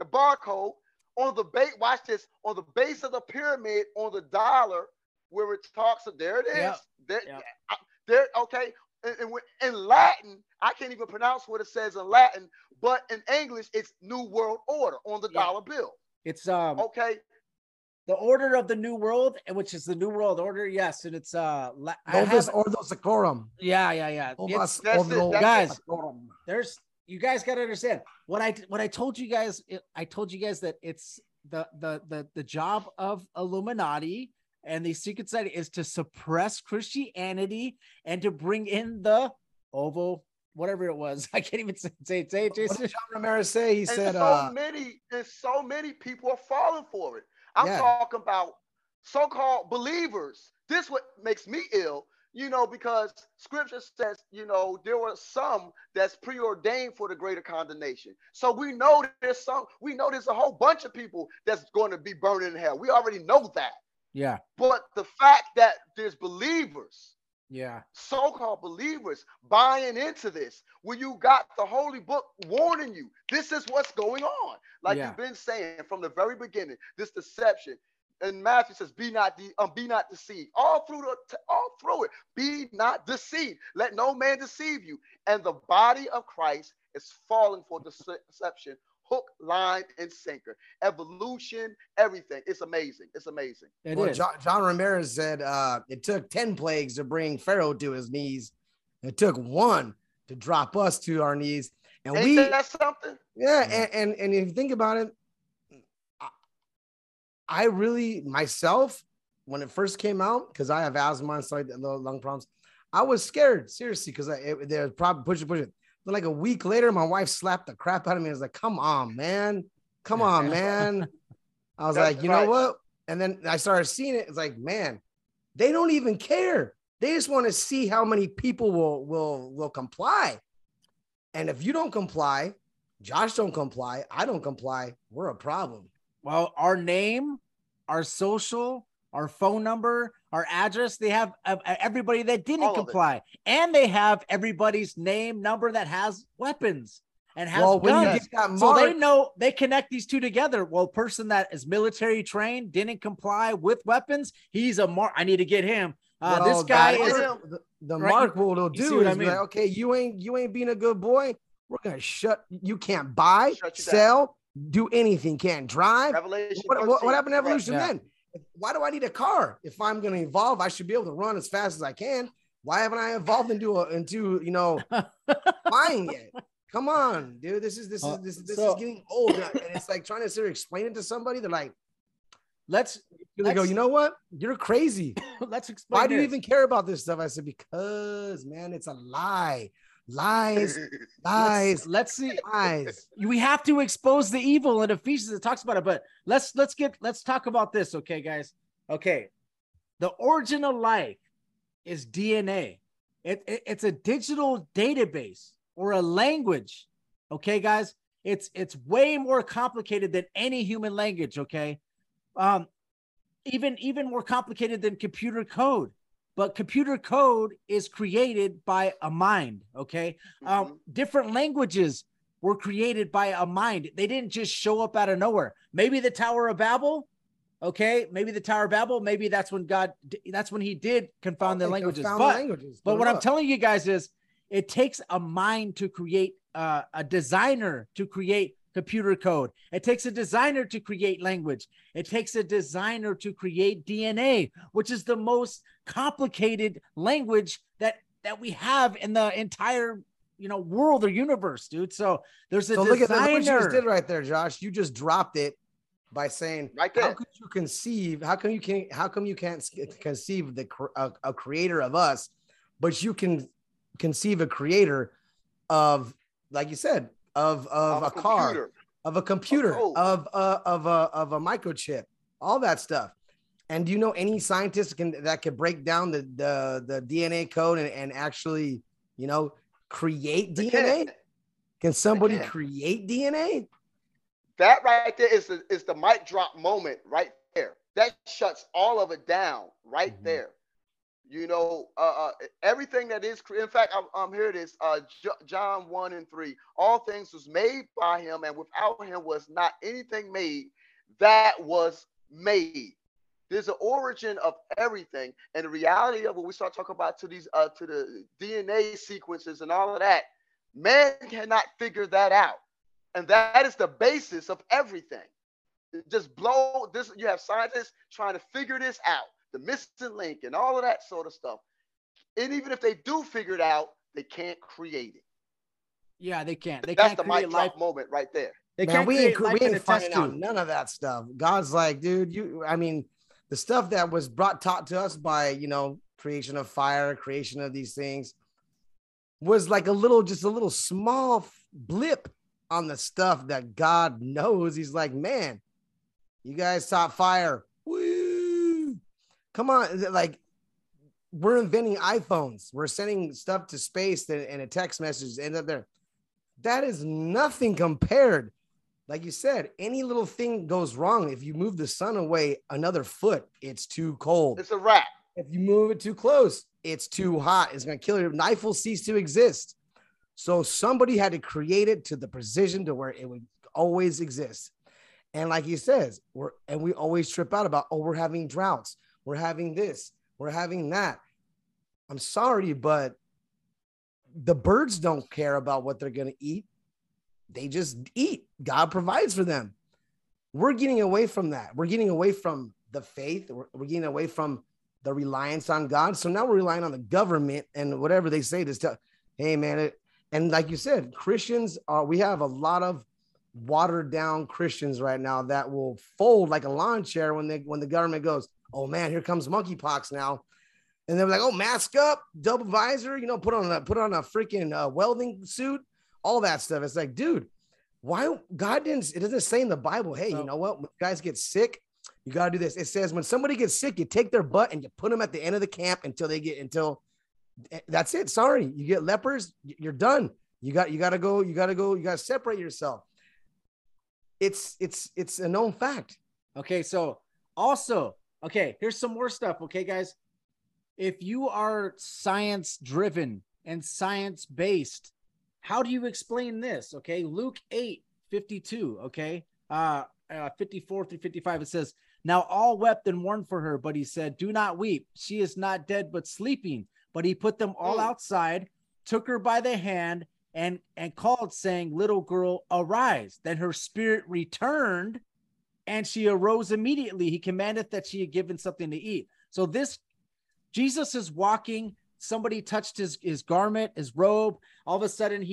the barcode, on the base, watch this, on the base of the pyramid, on the dollar, where it talks of, there it is. Yep. There, okay. And in Latin, I can't even pronounce what it says in Latin, but in English, it's New World Order on the dollar bill. It's okay. The order of the New World, which is the New World Order, yes, and it's Novus Ordo Seclorum. Yeah. Guys, there's, you guys got to understand what I told you guys. I told you guys that it's the job of Illuminati and the secret society is to suppress Christianity and to bring in the ovo, whatever it was. I can't even say it. Jason, what did John Ramirez say? He said, so many people are falling for it. I'm talking about so-called believers. This what makes me ill, you know, because scripture says, you know, there were some that's preordained for the greater condemnation. So we know there's some, we know there's a whole bunch of people that's going to be burning in hell. We already know that. Yeah. But the fact that there's believers, so-called believers buying into this, when you got the Holy Book warning you, this is what's going on. Like you've been saying from the very beginning, this deception. And Matthew says, "Be not deceived." All through it, be not deceived. Let no man deceive you. And the body of Christ is falling for deception, hook, line, and sinker. Evolution, everything. It's amazing. It's amazing. Well, John Ramirez said it took 10 plagues to bring Pharaoh to his knees. It took one to drop us to our knees. And that's something. Yeah, and if you think about it, I really, myself, when it first came out, because I have asthma and stuff, lung problems, I was scared, seriously, because they're probably push it. But like a week later, my wife slapped the crap out of me. I was like, come on, man. I was like, you know what? And then I started seeing it. It's like, man, they don't even care. They just want to see how many people will comply. And if you don't comply, Josh don't comply, I don't comply, we're a problem. Well, our name, our social, our phone number, our address, they have everybody that didn't comply. And they have everybody's name, number that has weapons and has guns. So they know, they connect these two together. Well, person that is military trained, didn't comply with weapons, he's a mark. I need to get him. This guy is the mark. What it'll do is like, okay, you ain't being a good boy. We're going to shut, you can't buy, sell, do anything, can't drive. What happened to evolution then? Why do I need a car? If I'm going to evolve, I should be able to run as fast as I can. Why haven't I evolved into you know, flying yet? Come on, dude. This is getting old. And it's like trying to sort of explain it to somebody. They're like, let's go, you know what? You're crazy. Let's explain. Why do you even care about this stuff? I said, because, man, it's a lie. Lies. Let's see. Lies. We have to expose the evil, and Ephesians it talks about it. But let's talk about this, okay, guys? Okay, the origin of life is DNA. It's a digital database or a language, okay, guys? It's way more complicated than any human language, okay? Even more complicated than computer code. But computer code is created by a mind, okay? Different languages were created by a mind. They didn't just show up out of nowhere. Maybe the Tower of Babel, okay? Maybe that's when God, that's when he did confound the languages. But what I'm telling you guys is it takes a mind to create, a designer to create computer code. It takes a designer to create language. It takes a designer to create DNA, which is the most complicated language that we have in the entire world or universe, dude. So there's a designer. Look at what you just did right there, Josh. You just dropped it by saying, right there. How could you conceive? How come you can't conceive a creator of us, but you can conceive a creator of, like you said, of a car, of a computer, of a microchip, all that stuff. And do you know any scientist that can break down the DNA code and actually, create DNA? Can somebody create DNA? That right there is the mic drop moment right there. That shuts all of it down right there. Everything that is, in fact, here it is, John 1:3. All things was made by him, and without him was not anything made that was made. There's an origin of everything, and the reality of what we start talking about to the DNA sequences and all of that, man cannot figure that out, and that is the basis of everything. Just blow this. You have scientists trying to figure this out. The missing link and all of that sort of stuff. And even if they do figure it out, they can't create it. Yeah, they can't. That's the mic drop moment right there. Man, we ain't finding out none of that stuff. God's like, dude, the stuff that was taught to us by, creation of fire, creation of these things, was like just a little small blip on the stuff that God knows. He's like, man, you guys taught fire. Come on, we're inventing iPhones. We're sending stuff to space and a text message ends up there. That is nothing compared. Like you said, any little thing goes wrong. If you move the sun away another foot, it's too cold. It's a wrap. If you move it too close, it's too hot. It's going to kill you. Life will cease to exist. So somebody had to create it to the precision to where it would always exist. And like he says, we always trip out about, we're having droughts. We're having this, we're having that. I'm sorry, but the birds don't care about what they're going to eat. They just eat. God provides for them. We're getting away from that. We're getting away from the faith. We're getting away from the reliance on God. So now we're relying on the government and whatever they say to stuff. Hey, man. And like you said, Christians we have a lot of watered down Christians right now that will fold like a lawn chair when the government goes, oh man, here comes monkeypox now. And they're like, oh, mask up, double visor, put on a freaking welding suit, all that stuff. It's like, dude, why God didn't, it doesn't say in the Bible, hey, you know what? When guys get sick, you got to do this. It says when somebody gets sick, you take their butt and you put them at the end of the camp until that's it. Sorry. You get lepers, you're done. You got to separate yourself. It's a known fact. Okay. So also, okay, here's some more stuff, okay, guys? If you are science-driven and science-based, how do you explain this, okay? Luke 8:52, okay? 54 through 55, it says, now all wept and mourned for her, but he said, do not weep. She is not dead, but sleeping. But he put them all outside, took her by the hand, and called, saying, little girl, arise. Then her spirit returned, and she arose immediately. He commandeth that she had given something to eat. So this, Jesus is walking. Somebody touched his garment, his robe. All of a sudden,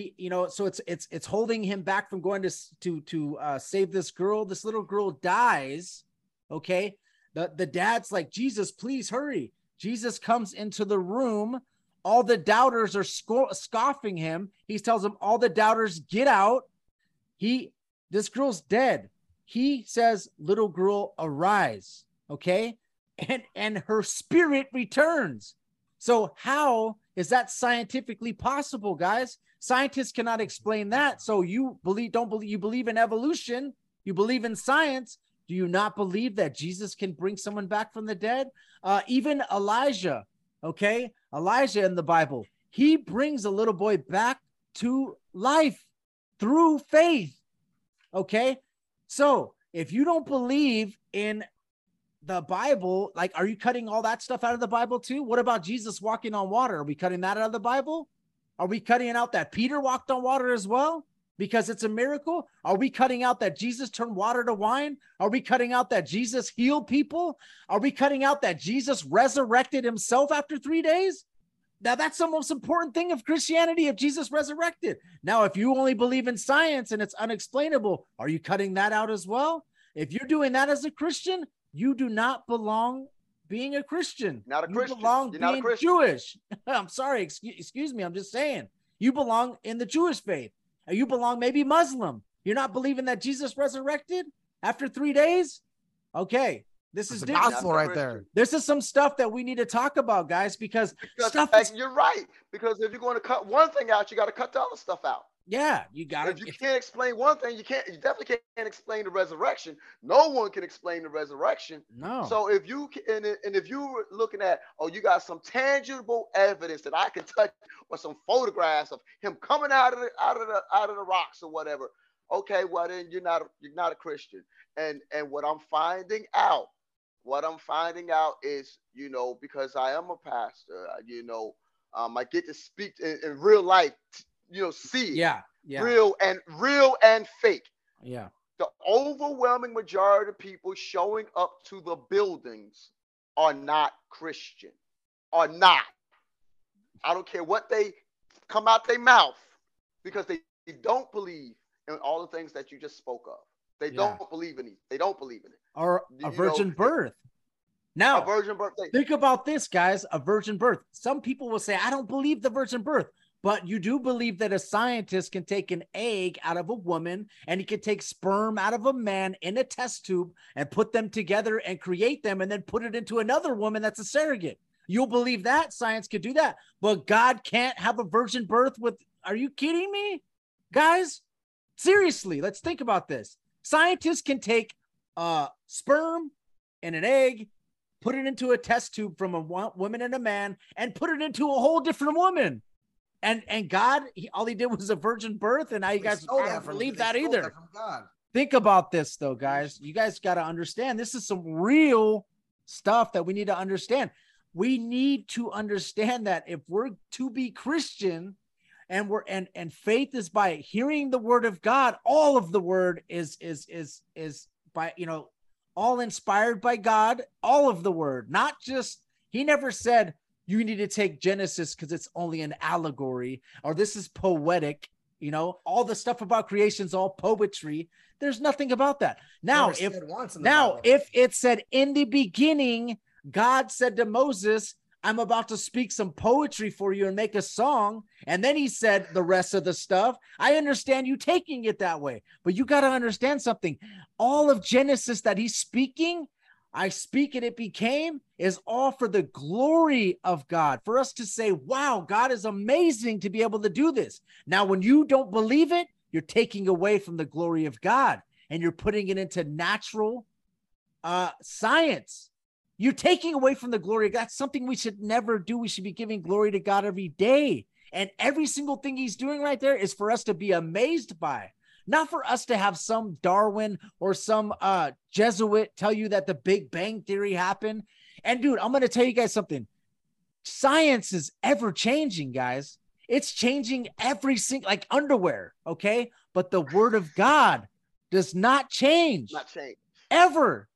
so it's holding him back from going to save this girl. This little girl dies. Okay. The dad's like, Jesus, please hurry. Jesus comes into the room. All the doubters are scoffing him. He tells them, all the doubters, get out. This girl's dead. He says, little girl, arise, okay? And her spirit returns. So how is that scientifically possible, guys? Scientists cannot explain that. So you believe in evolution, you believe in science. Do you not believe that Jesus can bring someone back from the dead? Even Elijah, okay? Elijah in the Bible, he brings a little boy back to life through faith, okay? So if you don't believe in the Bible, are you cutting all that stuff out of the Bible too? What about Jesus walking on water? Are we cutting that out of the Bible? Are we cutting out that Peter walked on water as well? because it's a miracle? Are we cutting out that Jesus turned water to wine? Are we cutting out that Jesus healed people? Are we cutting out that Jesus resurrected himself after 3 days? Now, that's the most important thing of Christianity, if Jesus resurrected. Now, if you only believe in science and it's unexplainable, are you cutting that out as well? If you're doing that as a Christian, you do not belong being a Christian. Not a Christian. You belong being Jewish. I'm sorry. Excuse me. I'm just saying. You belong in the Jewish faith. You belong maybe Muslim. You're not believing that Jesus resurrected after 3 days? Okay. This is gospel right there. This is some stuff that we need to talk about, guys, because stuff is, you're right. Because if you're going to cut one thing out, you got to cut the other stuff out. Yeah, you got to. If you can't explain one thing, you definitely can't explain the resurrection. No one can explain the resurrection. No. So if you if you were looking at, oh, you got some tangible evidence that I can touch, or some photographs of him coming out of the rocks or whatever. Okay, well then you're not a Christian. And what I'm finding out. What I'm finding out is, you know, because I am a pastor, you know, I get to speak in real life, you know, see it. Yeah. Real and fake. Yeah. The overwhelming majority of people showing up to the buildings are not Christian. Are not. I don't care what they come out their mouth, because they don't believe in all the things that you just spoke of. They don't believe in it. They don't believe in it. Or a virgin birth. Now, a virgin birth. Think about this, guys, a virgin birth. Some people will say, I don't believe the virgin birth. But you do believe that a scientist can take an egg out of a woman, and he can take sperm out of a man in a test tube and put them together and create them and then put it into another woman that's a surrogate. You'll believe that science could do that. But God can't have a virgin birth with, are you kidding me? Guys, seriously, let's think about this. Scientists can take sperm and an egg, put it into a test tube from a woman and a man, and put it into a whole different woman. And God, all he did was a virgin birth, and now you guys don't believe that either. Think about this, though, guys. You guys got to understand, this is some real stuff that we need to understand. We need to understand that if we're to be Christian, and faith is by hearing the word of God. All of the word is by, you know, all inspired by God, all of the word, not just, he never said you need to take Genesis because it's only an allegory, or this is poetic, you know, all the stuff about creation's all poetry. There's nothing about that. Now, if it said in the beginning, God said to Moses, I'm about to speak some poetry for you and make a song. And then he said the rest of the stuff. I understand you taking it that way, but you got to understand something. All of Genesis that he's speaking, I speak and it became, is all for the glory of God. For us to say, wow, God is amazing to be able to do this. Now, when you don't believe it, you're taking away from the glory of God and you're putting it into natural science. You're taking away from the glory of God. That's something we should never do. We should be giving glory to God every day. And every single thing he's doing right there is for us to be amazed by. Not for us to have some Darwin or some Jesuit tell you that the Big Bang Theory happened. And dude, I'm going to tell you guys something. Science is ever changing, guys. It's changing every single, like underwear, okay? But the word of God does not change. Not change. Ever.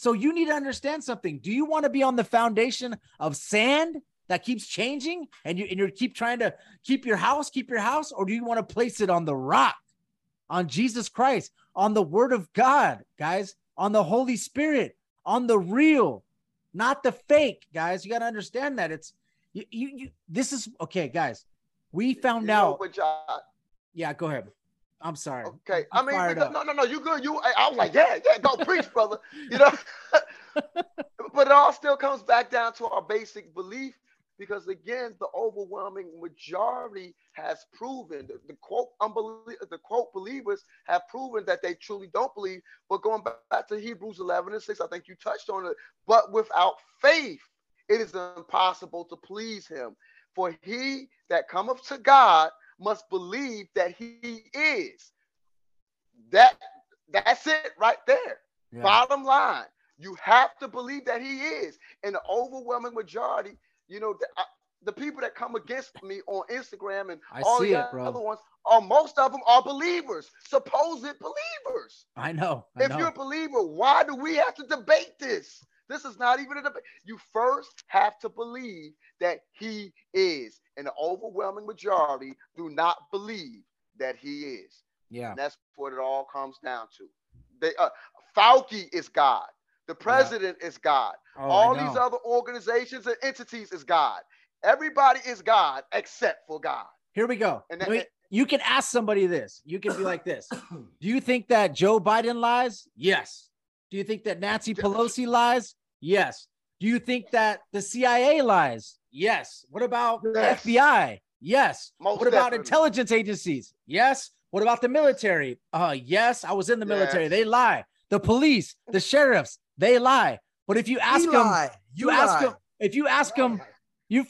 So you need to understand something. Do you want to be on the foundation of sand that keeps changing and you keep trying to keep your house? Or do you want to place it on the rock, on Jesus Christ, on the word of God, guys, on the Holy Spirit, on the real, not the fake, guys? You got to understand that it's you. This is okay, guys. We found out. Yeah, go ahead. I'm sorry. Okay. I mean, because, no, you good. I was like, yeah, go preach, brother. You know, but it all still comes back down to our basic belief, because again, the overwhelming majority has proven the quote believers have proven that they truly don't believe. But going back to Hebrews 11:6, I think you touched on it. But without faith, it is impossible to please him. For he that cometh to God must believe that he is. That's it right there. Yeah. Bottom line, you have to believe that he is. And the overwhelming majority, you know, the people that come against me on Instagram and all the other ones, most of them are believers, supposed believers. I know. If you're a believer, why do we have to debate this? This is not even a debate. You first have to believe that he is. And the overwhelming majority do not believe that he is. Yeah. And that's what it all comes down to. They, Fauci is God. The president is God. All these other organizations and entities is God. Everybody is God except for God. Here we go. And that, you can ask somebody this. You can be like this. Do you think that Joe Biden lies? Yes. Do you think that Nancy Pelosi lies? Yes. Do you think that the CIA lies? Yes. What about the FBI? Yes. What about intelligence agencies? Yes. What about the military? Yes. I was in the military. They lie. The police, the sheriffs, they lie. But if you ask them, if you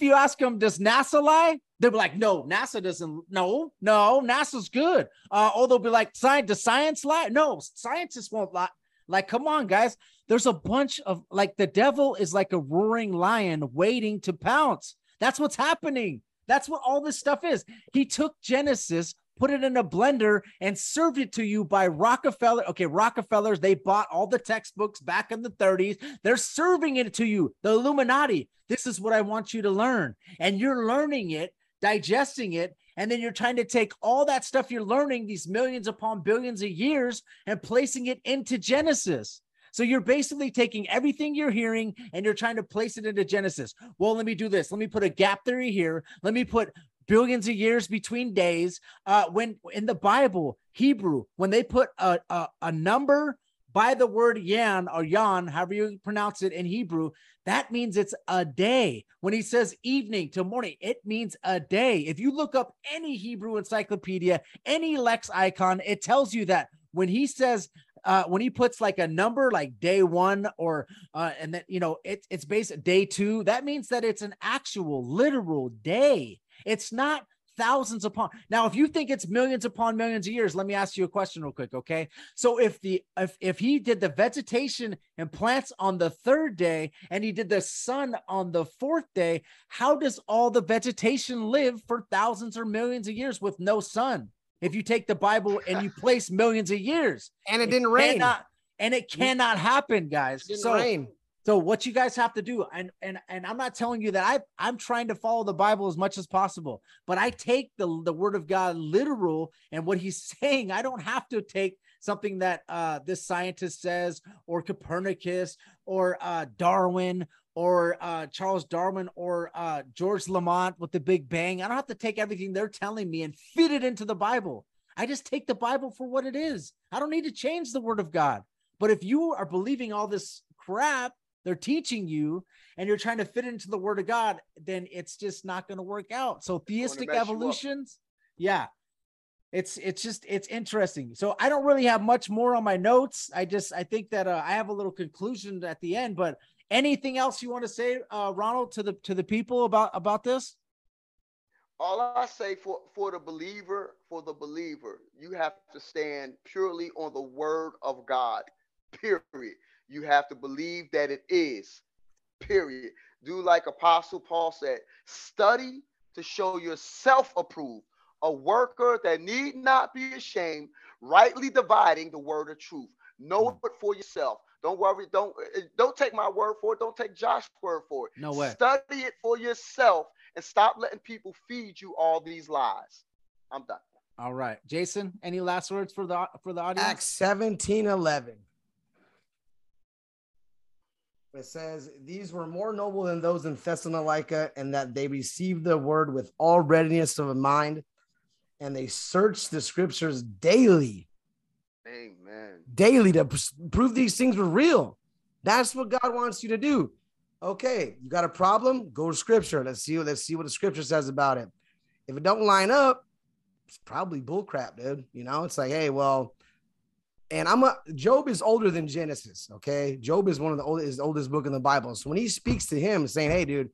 ask them, does NASA lie? They'll be like, no, NASA doesn't. No, NASA's good. Or they'll be like, does science lie? No, scientists won't lie. Like, come on, guys. There's a bunch of, like, the devil is like a roaring lion waiting to pounce. That's what's happening. That's what all this stuff is. He took Genesis, put it in a blender, and served it to you by Rockefeller. Okay, Rockefellers, they bought all the textbooks back in the 30s. They're serving it to you, the Illuminati. This is what I want you to learn. And you're learning it, digesting it, and then you're trying to take all that stuff you're learning, these millions upon billions of years, and placing it into Genesis. So you're basically taking everything you're hearing and you're trying to place it into Genesis. Well, let me do this. Let me put a gap theory here. Let me put billions of years between days. When in the Bible, Hebrew, when they put a number by the word yan or yan, however you pronounce it in Hebrew, that means it's a day. When he says evening to morning, it means a day. If you look up any Hebrew encyclopedia, any lex icon, it tells you that when he says, when he puts like a number like day one or and then, you know, it's based day two, that means that it's an actual literal day. It's not thousands upon. Now, if you think it's millions upon millions of years, let me ask you a question real quick. Okay. So if he did the vegetation and plants on the third day and he did the sun on the fourth day, how does all the vegetation live for thousands or millions of years with no sun? If you take the Bible and you place millions of years and it didn't rain, and it cannot happen, guys. It didn't rain. So what you guys have to do, and I'm not telling you that I'm trying to follow the Bible as much as possible, but I take the word of God literal and what he's saying. I don't have to take something that this scientist says or Copernicus or Darwin or Charles Darwin or George Lamont with the Big Bang. I don't have to take everything they're telling me and fit it into the Bible. I just take the Bible for what it is. I don't need to change the word of God. But if you are believing all this crap they're teaching you and you're trying to fit into the word of God, then it's just not going to work out. So theistic evolutions. Yeah. It's interesting. So I don't really have much more on my notes. I think that I have a little conclusion at the end, but anything else you want to say, Ronald, to the people about this? All I say for the believer, you have to stand purely on the word of God, period. You have to believe that it is, period. Do like Apostle Paul said, study to show yourself approved, a worker that need not be ashamed, rightly dividing the word of truth. Know it for yourself. Don't worry. Don't take my word for it. Don't take Josh's word for it. No way. Study it for yourself and stop letting people feed you all these lies. I'm done. All right. Jason, any last words for the audience? Acts 17:11. It says, these were more noble than those in Thessalonica, and that they received the word with all readiness of mind, and they searched the scriptures daily. Amen. Daily to prove these things were real. That's what God wants you to do. Okay, you got a problem? Go to scripture. Let's see what the scripture says about it. If it don't line up, it's probably bullcrap, dude. You know, it's like, hey, well. And Job is older than Genesis, okay? Job is one of the oldest book in the Bible. So when he speaks to him saying, hey, dude,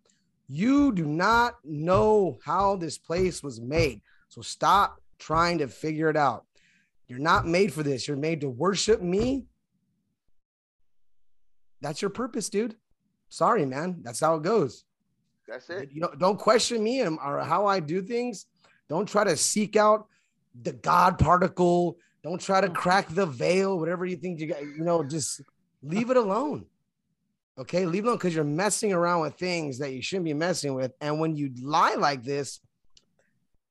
you do not know how this place was made. So stop trying to figure it out. You're not made for this. You're made to worship me. That's your purpose, dude. Sorry, man. That's how it goes. That's it. You know, don't question me or how I do things. Don't try to seek out the God particle. Don't try to crack the veil, whatever you think you got, you know, just leave it alone. Okay, leave it alone, because you're messing around with things that you shouldn't be messing with. And when you lie like this,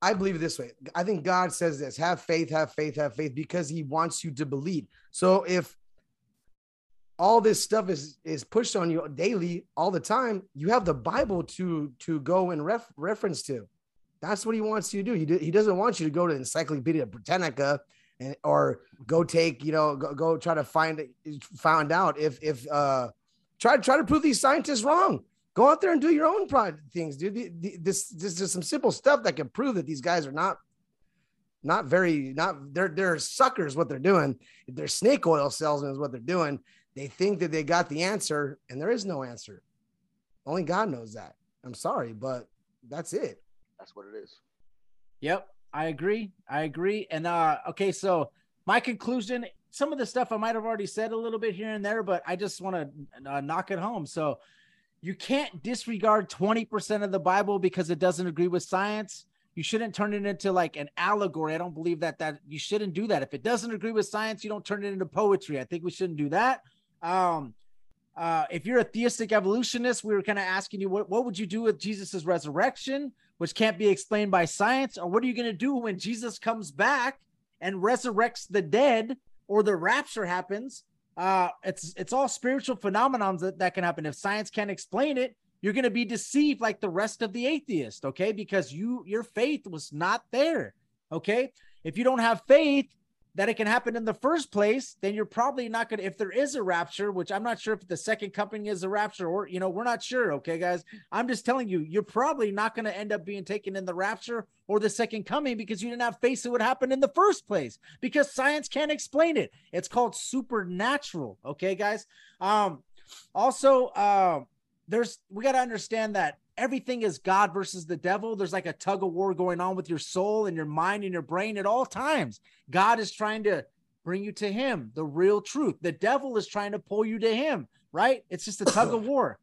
I believe it this way. I think God says this, have faith, have faith, have faith, because he wants you to believe. So if all this stuff is pushed on you daily, all the time, you have the Bible to go and reference to. That's what he wants you to do. He doesn't want you to go to Encyclopedia Britannica and or go take, you know, go try to find out if try to prove these scientists wrong. Go out there and do your own things, dude. This is some simple stuff that can prove that these guys are they're suckers. What they're doing, they're snake oil salesmen is what they're doing. They think that they got the answer, and there is no answer. Only God knows that. I'm sorry, but that's it. That's what it is. Yep, I agree. And okay, so my conclusion. Some of the stuff I might have already said a little bit here and there, but I just want to knock it home. So you can't disregard 20% of the Bible because it doesn't agree with science. You shouldn't turn it into like an allegory. I don't believe that you shouldn't do that. If it doesn't agree with science, you don't turn it into poetry. I think we shouldn't do that. If you're a theistic evolutionist, we were kind of asking you, what would you do with Jesus's resurrection, which can't be explained by science? Or what are you going to do when Jesus comes back and resurrects the dead, or the rapture happens? It's all spiritual phenomenons that can happen. If science can't explain it, you're going to be deceived like the rest of the atheists, okay? Because your faith was not there, okay? If you don't have faith that it can happen in the first place, then you're probably not going to, if there is a rapture, which I'm not sure if the second coming is a rapture or, you know, we're not sure, okay, guys? I'm just telling you, you're probably not going to end up being taken in the rapture or the second coming because you didn't have faith in what happened in the first place because science can't explain it. It's called supernatural, okay, guys? We got to understand that everything is God versus the devil. There's like a tug of war going on with your soul and your mind and your brain at all times. God is trying to bring you to him, the real truth. The devil is trying to pull you to him, right? It's just a tug of war.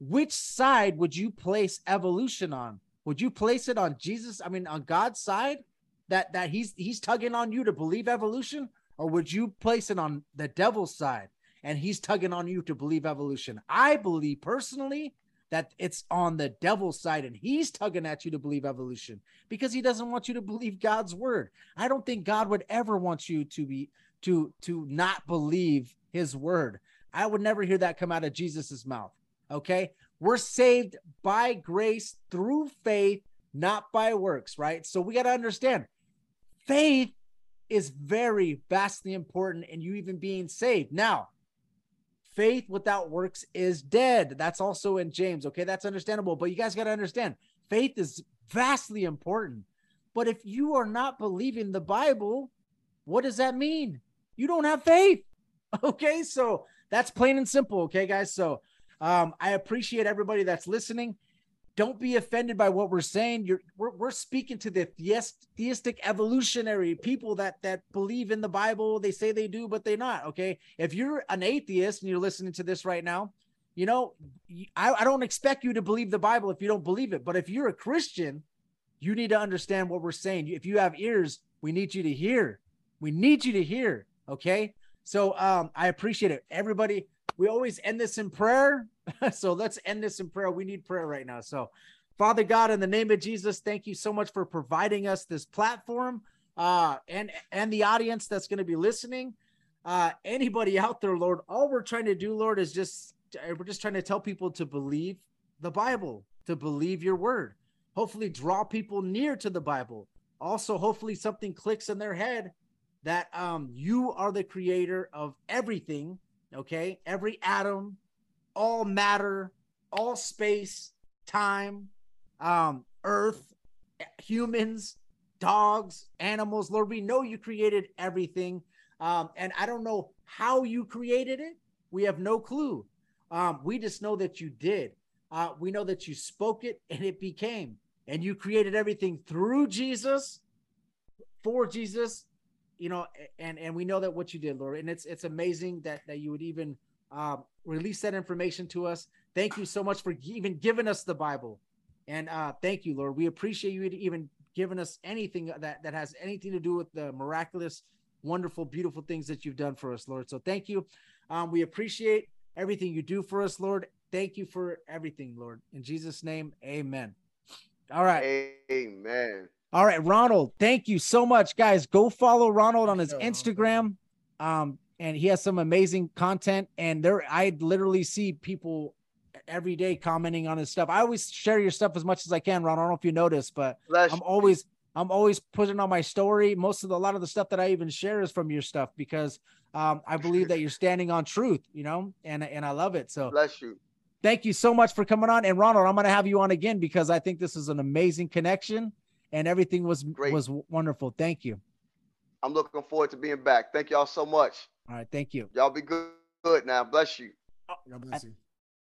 Which side would you place evolution on? Would you place it on Jesus? I mean, on God's side that he's tugging on you to believe evolution, or would you place it on the devil's side and he's tugging on you to believe evolution? I believe personally that it's on the devil's side and he's tugging at you to believe evolution because he doesn't want you to believe God's word. I don't think God would ever want you to not believe his word. I would never hear that come out of Jesus's mouth. Okay. We're saved by grace through faith, not by works, right? So we got to understand faith is very vastly important in you even being saved. Now, faith without works is dead. That's also in James. Okay. That's understandable, but you guys got to understand faith is vastly important, but if you are not believing the Bible, what does that mean? You don't have faith. Okay. So that's plain and simple. Okay, guys. So, I appreciate everybody that's listening. Don't be offended by what we're saying. We're speaking to the theistic evolutionary people that believe in the Bible. They say they do, but they're not, okay? If you're an atheist and you're listening to this right now, you know, I don't expect you to believe the Bible if you don't believe it. But if you're a Christian, you need to understand what we're saying. If you have ears, we need you to hear. We need you to hear, okay? So I appreciate it. Everybody, we always end this in prayer. So let's end this in prayer. We need prayer right now. So Father God, in the name of Jesus, thank you so much for providing us this platform and the audience that's going to be listening. Anybody out there, Lord, all we're trying to do, Lord, is we're just trying to tell people to believe the Bible, to believe your word, hopefully draw people near to the Bible. Also, hopefully something clicks in their head that you are the creator of everything. Okay. Every atom, all matter, all space, time, earth, humans, dogs, animals. Lord, we know you created everything. And I don't know how you created it. We have no clue. We just know that you did. We know that you spoke it and it became, and you created everything through Jesus, for Jesus, you know, and we know that what you did, Lord. And it's amazing that you would even, release that information to us. Thank you so much for even giving us the Bible. And thank you, Lord. We appreciate you even giving us anything that has anything to do with the miraculous, wonderful, beautiful things that you've done for us, Lord. So thank you. We appreciate everything you do for us, Lord. Thank you for everything, Lord. In Jesus' name, amen. All right. Amen. All right, Ronald, thank you so much. Guys, go follow Ronald on his Instagram. And he has some amazing content. And I literally see people every day commenting on his stuff. I always share your stuff as much as I can, Ron. I don't know if you noticed, but I'm always putting on my story. A lot of the stuff that I even share is from your stuff, because I believe that you're standing on truth, and I love it. So bless you. Thank you so much for coming on. And Ronald, I'm going to have you on again, because I think this is an amazing connection and everything was great. Was wonderful. Thank you. I'm looking forward to being back. Thank y'all so much. All right. Thank you. Y'all be good now. Bless you. God bless you.